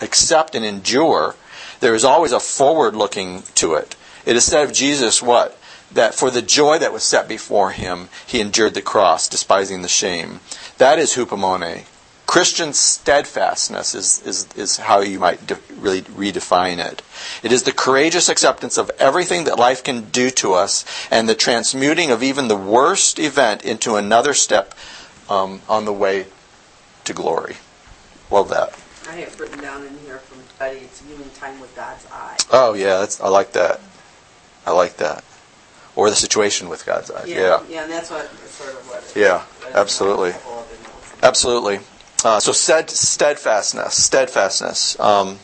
accept and endure. There is always a forward looking to it. It is said of Jesus, what? That for the joy that was set before him, he endured the cross, despising the shame. That is hupomone, Christian steadfastness is, is, is how you might de- really redefine it. It is the courageous acceptance of everything that life can do to us and the transmuting of even the worst event into another step um, on the way to glory. Love that. I have written down in here from Betty, it's viewing time with God's eye. Oh, yeah, that's, I like that. I like that. Or the situation with God's eye. Yeah, yeah, yeah and that's what that's sort of what it is. Yeah, absolutely. Absolutely. Uh, so stead, steadfastness, steadfastness. Um,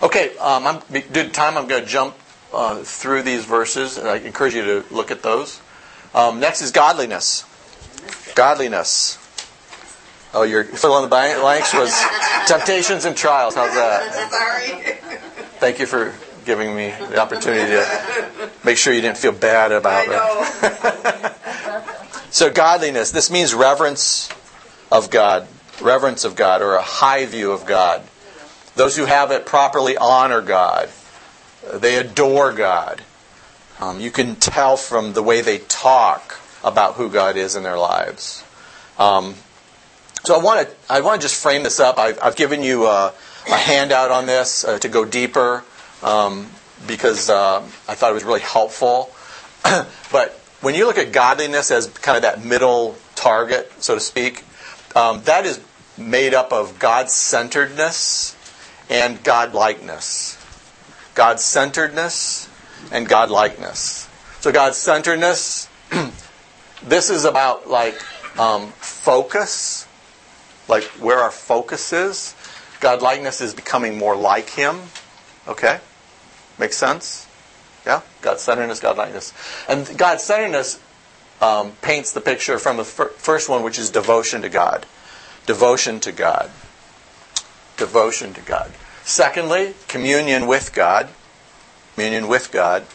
okay, um, I'm, due to time, I'm going to jump uh, through these verses, and I encourage you to look at those. Um, next is godliness. Godliness. Oh, your fill in the blanks was temptations and trials. How's that? Sorry. Thank you for giving me the opportunity to make sure you didn't feel bad about it. I know. So godliness. This means reverence of God, reverence of God, or a high view of God. Those who have it properly honor God. They adore God. Um, you can tell from the way they talk about who God is in their lives. Um, so I want to I want to just frame this up. I've, I've given you a, a handout on this uh, to go deeper um, because uh, I thought it was really helpful. But when you look at godliness as kind of that middle target, so to speak, Um, that is made up of God-centeredness and God-likeness. God-centeredness and God-likeness. So God-centeredness, this is about like um, focus, like where our focus is. God-likeness is becoming more like Him. Okay? Makes sense? Yeah? God-centeredness, God-likeness. And God-centeredness Um, paints the picture from the fir- first one, which is devotion to God. Devotion to God. Devotion to God. Secondly, communion with God. Communion with God.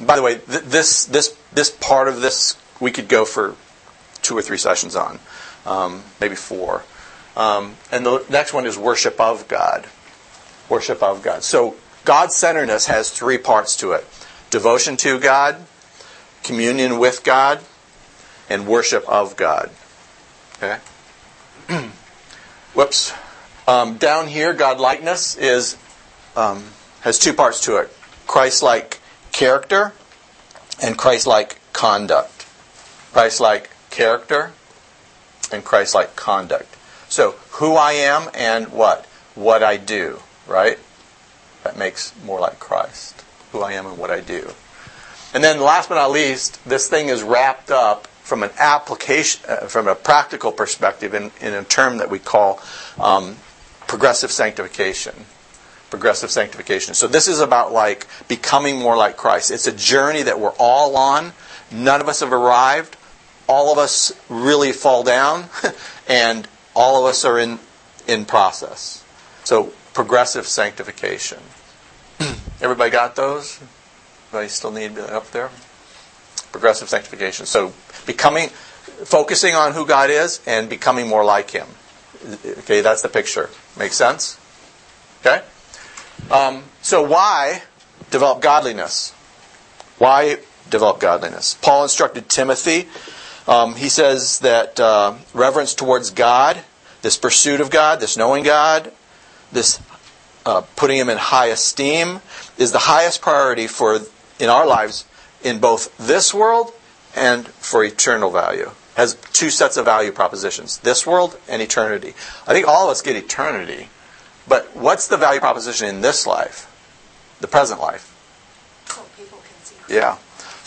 By the way, th- this this this part of this, we could go for two or three sessions on. Um, maybe four. Um, and the next one is worship of God. Worship of God. So, God-centeredness has three parts to it. Devotion to God, communion with God, and worship of God. Okay. Whoops. Um, down here, God-likeness is um, has two parts to it: Christ-like character and Christ-like conduct. Christ-like character and Christ-like conduct. So, who I am and what what I do, right? That makes more like Christ. Who I am and what I do. And then, last but not least, this thing is wrapped up from an application, uh, from a practical perspective, in, in a term that we call um, progressive sanctification. Progressive sanctification. So this is about like becoming more like Christ. It's a journey that we're all on. None of us have arrived. All of us really fall down, and all of us are in in process. So progressive sanctification. Everybody got those? I still need up there? Progressive sanctification. So becoming, focusing on who God is and becoming more like Him. Okay, that's the picture. Make sense? Okay? Um, so why develop godliness? Why develop godliness? Paul instructed Timothy. Um, he says that uh, reverence towards God, this pursuit of God, this knowing God, this uh, putting Him in high esteem is the highest priority for in our lives, in both this world and for eternal value. Has two sets of value propositions. This world and eternity. I think all of us get eternity. But what's the value proposition in this life? The present life. Oh, people can see. Yeah.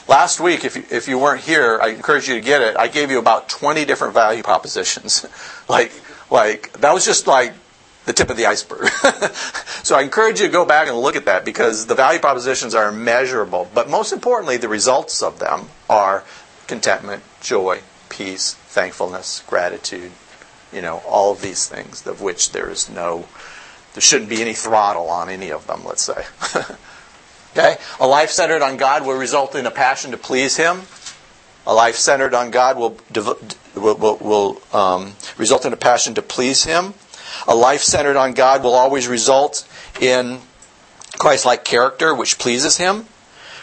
Last week, if you, if you weren't here, I encourage you to get it. I gave you about twenty different value propositions. like, like that was just like the tip of the iceberg. So I encourage you to go back and look at that because the value propositions are measurable. But most importantly, the results of them are contentment, joy, peace, thankfulness, gratitude, you know, all of these things of which there is no, there shouldn't be any throttle on any of them, let's say. Okay? A life centered on God will result in a passion to please Him. A life centered on God will, will, will, will um, result in a passion to please Him. A life centered on God will always result in Christ-like character, which pleases Him.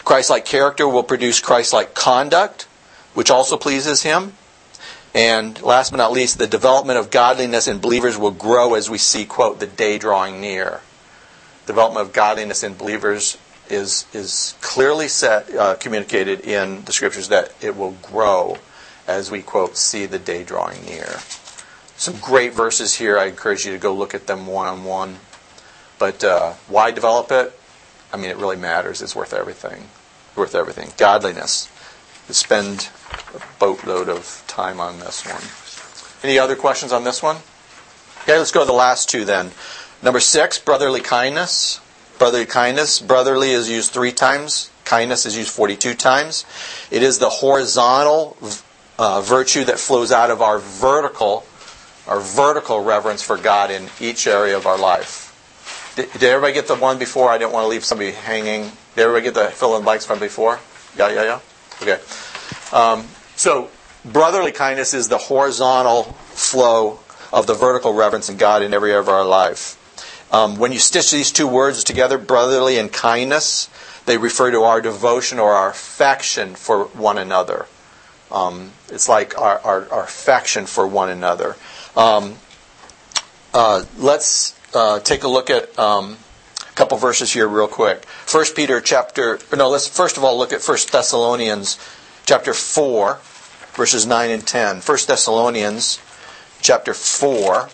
Christ-like character will produce Christ-like conduct, which also pleases Him. And last but not least, the development of godliness in believers will grow as we see, quote, the day drawing near. Development of godliness in believers is is clearly set, uh, communicated in the Scriptures that it will grow as we, quote, see the day drawing near. Some great verses here. I encourage you to go look at them one-on-one. But uh, why develop it? I mean, it really matters. It's worth everything. It's worth everything. Godliness. You spend a boatload of time on this one. Any other questions on this one? Okay, let's go to the last two then. Number six, brotherly kindness. Brotherly kindness. Brotherly is used three times. Kindness is used forty-two times. It is the horizontal uh, virtue that flows out of our vertical, our vertical reverence for God in each area of our life. Did, did everybody get the one before? I didn't want to leave somebody hanging. Did everybody get the fill in the blanks from before? Yeah, yeah, yeah. Okay. Um, so, brotherly kindness is the horizontal flow of the vertical reverence in God in every area of our life. Um, when you stitch these two words together, brotherly and kindness, they refer to our devotion or our affection for one another. Um, it's like our, our, our affection for one another. Um, uh, let's uh, take a look at um, a couple verses here real quick. First Peter chapter... No, let's first of all look at First Thessalonians chapter four, verses nine and ten. First Thessalonians chapter four...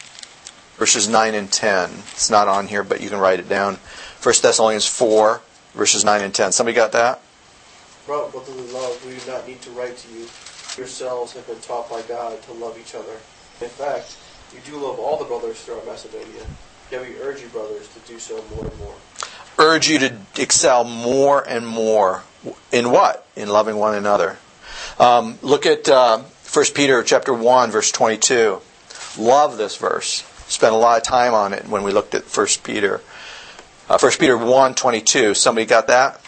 verses nine and ten. It's not on here, but you can write it down. First Thessalonians four, verses nine and ten. Somebody got that? Throughout brotherly love, we do not need to write to you. Yourselves have been taught by God to love each other. In fact, you do love all the brothers throughout Macedonia. Yet we urge you, brothers, to do so more and more. Urge you to excel more and more. In what? In loving one another. Um, look at uh, First Peter chapter one, verse twenty-two. Love this verse. Spent a lot of time on it when we looked at First Peter. Uh, First Peter one twenty-two. Somebody got that?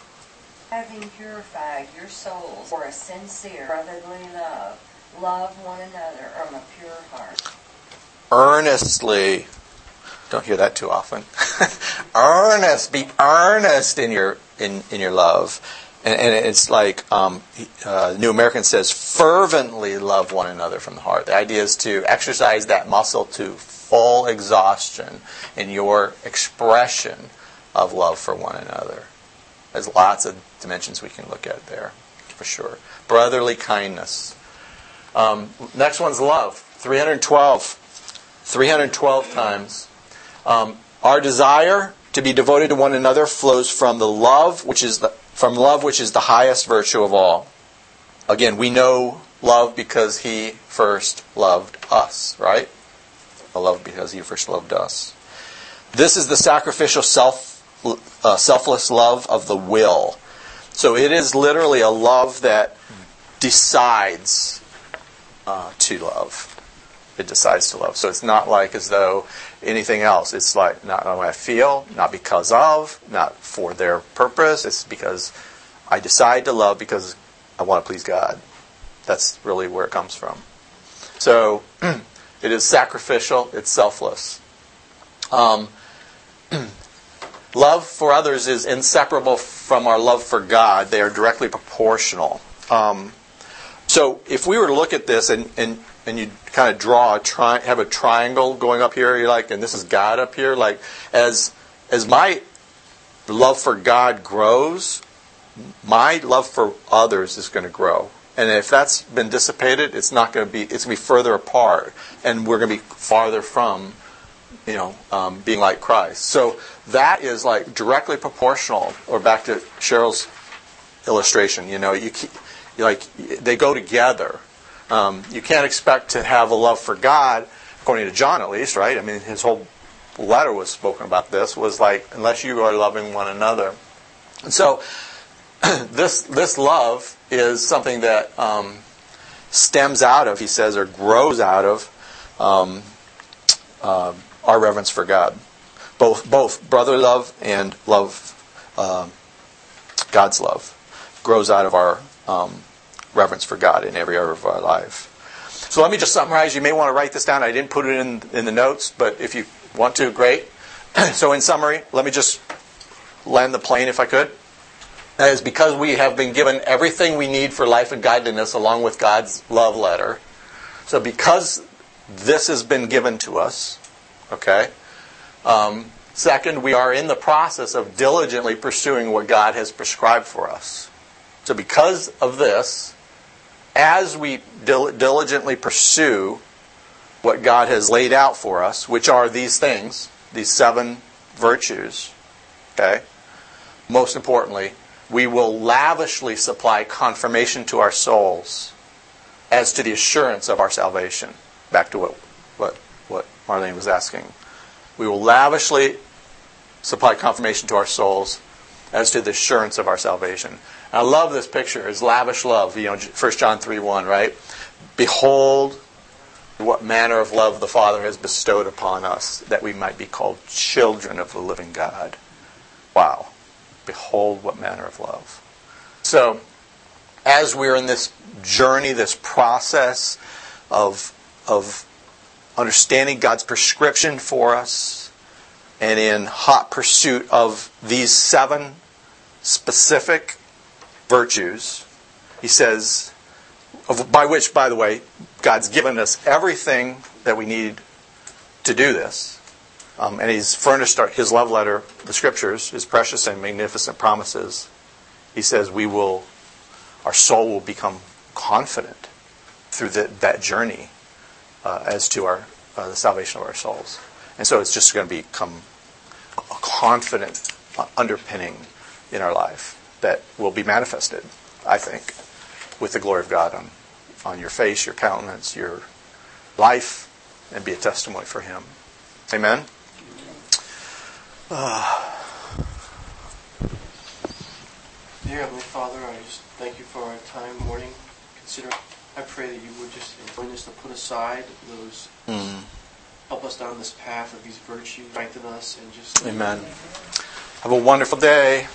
Having purified your souls for a sincere brotherly love, love one another from a pure heart. Earnestly. Don't hear that too often. Earnest. Be earnest in your in, in your love. And, and it's like um, uh, New American says, fervently love one another from the heart. The idea is to exercise that muscle to full exhaustion in your expression of love for one another. There's lots of dimensions we can look at there, for sure. Brotherly kindness. Um, next one's love. three hundred twelve. three hundred twelve times. Um, our desire to be devoted to one another flows from the love, which is the from love, which is the highest virtue of all. Again, we know love because He first loved us, right? I love because He first loved us. This is the sacrificial, self, uh, selfless love of the will. So it is literally a love that decides uh, to love. It decides to love. So it's not like as though anything else. It's like not how I feel, not because of, not for their purpose. It's because I decide to love because I want to please God. That's really where it comes from. So... It is sacrificial. It's selfless. Um, love for others is inseparable from our love for God. They are directly proportional. Um, so if we were to look at this and, and, and you kind of draw, a tri- have a triangle going up here, you're like, and this is God up here, like as as my love for God grows, my love for others is going to grow. And if that's been dissipated, it's not going to be. It's going to be further apart, and we're going to be farther from, you know, um, being like Christ. So that is like directly proportional. Or back to Cheryl's illustration, you know, you keep, like they go together. Um, you can't expect to have a love for God, according to John at least, right? I mean, his whole letter was spoken about this. Was like unless you are loving one another, and so. This this love is something that um, stems out of, he says, or grows out of um, uh, our reverence for God, both both brotherly love and love, uh, God's love, grows out of our um, reverence for God in every area of our life. So let me just summarize. You may want to write this down. I didn't put it in in the notes, but if you want to, great. So in summary, let me just land the plane if I could. That is because we have been given everything we need for life and godliness along with God's love letter. So because this has been given to us, okay, um, second, we are in the process of diligently pursuing what God has prescribed for us. So because of this, as we dil- diligently pursue what God has laid out for us, which are these things, these seven virtues, okay, most importantly, we will lavishly supply confirmation to our souls as to the assurance of our salvation. Back to what, what, what Marlene was asking. We will lavishly supply confirmation to our souls as to the assurance of our salvation. And I love this picture. It's lavish love. You know, First John three one, right? Behold what manner of love the Father has bestowed upon us, that we might be called children of the living God. Wow. Behold what manner of love. So, as we're in this journey, this process of of understanding God's prescription for us, and in hot pursuit of these seven specific virtues, he says, of, by which, by the way, God's given us everything that we need to do this. Um, and he's furnished our, his love letter, the scriptures, his precious and magnificent promises. He says we will, our soul will become confident through the, that journey uh, as to our uh, the salvation of our souls. And so it's just going to become a confident underpinning in our life that will be manifested, I think, with the glory of God on, on your face, your countenance, your life, and be a testimony for Him. Amen? Uh. Dear Heavenly Father, I just thank you for our time morning. Consider, I pray that you would just enjoin us to put aside those, mm. help us down this path of these virtues, strengthen us, and just... Amen. Have a wonderful day.